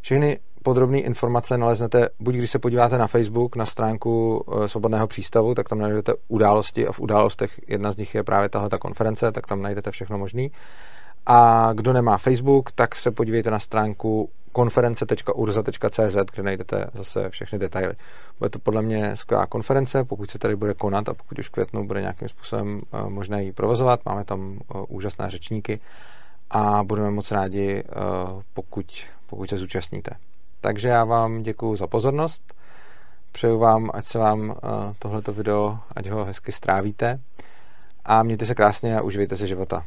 Všechny podrobné informace naleznete, buď když se podíváte na Facebook, na stránku Svobodného přístavu, tak tam najdete události a v událostech jedna z nich je právě tahle ta konference, tak tam najdete všechno možný. A kdo nemá Facebook, tak se podívejte na stránku konference tečka urza tečka cz, kde najdete zase všechny detaily. Bude to podle mě skvělá konference, pokud se tady bude konat a pokud už v květnu bude nějakým způsobem možné ji provozovat. Máme tam úžasné řečníky a budeme moc rádi, pokud, pokud se zúčastníte. Takže já vám děkuju za pozornost. Přeju vám, ať se vám tohleto video, ať ho hezky strávíte a mějte se krásně a užijte si života.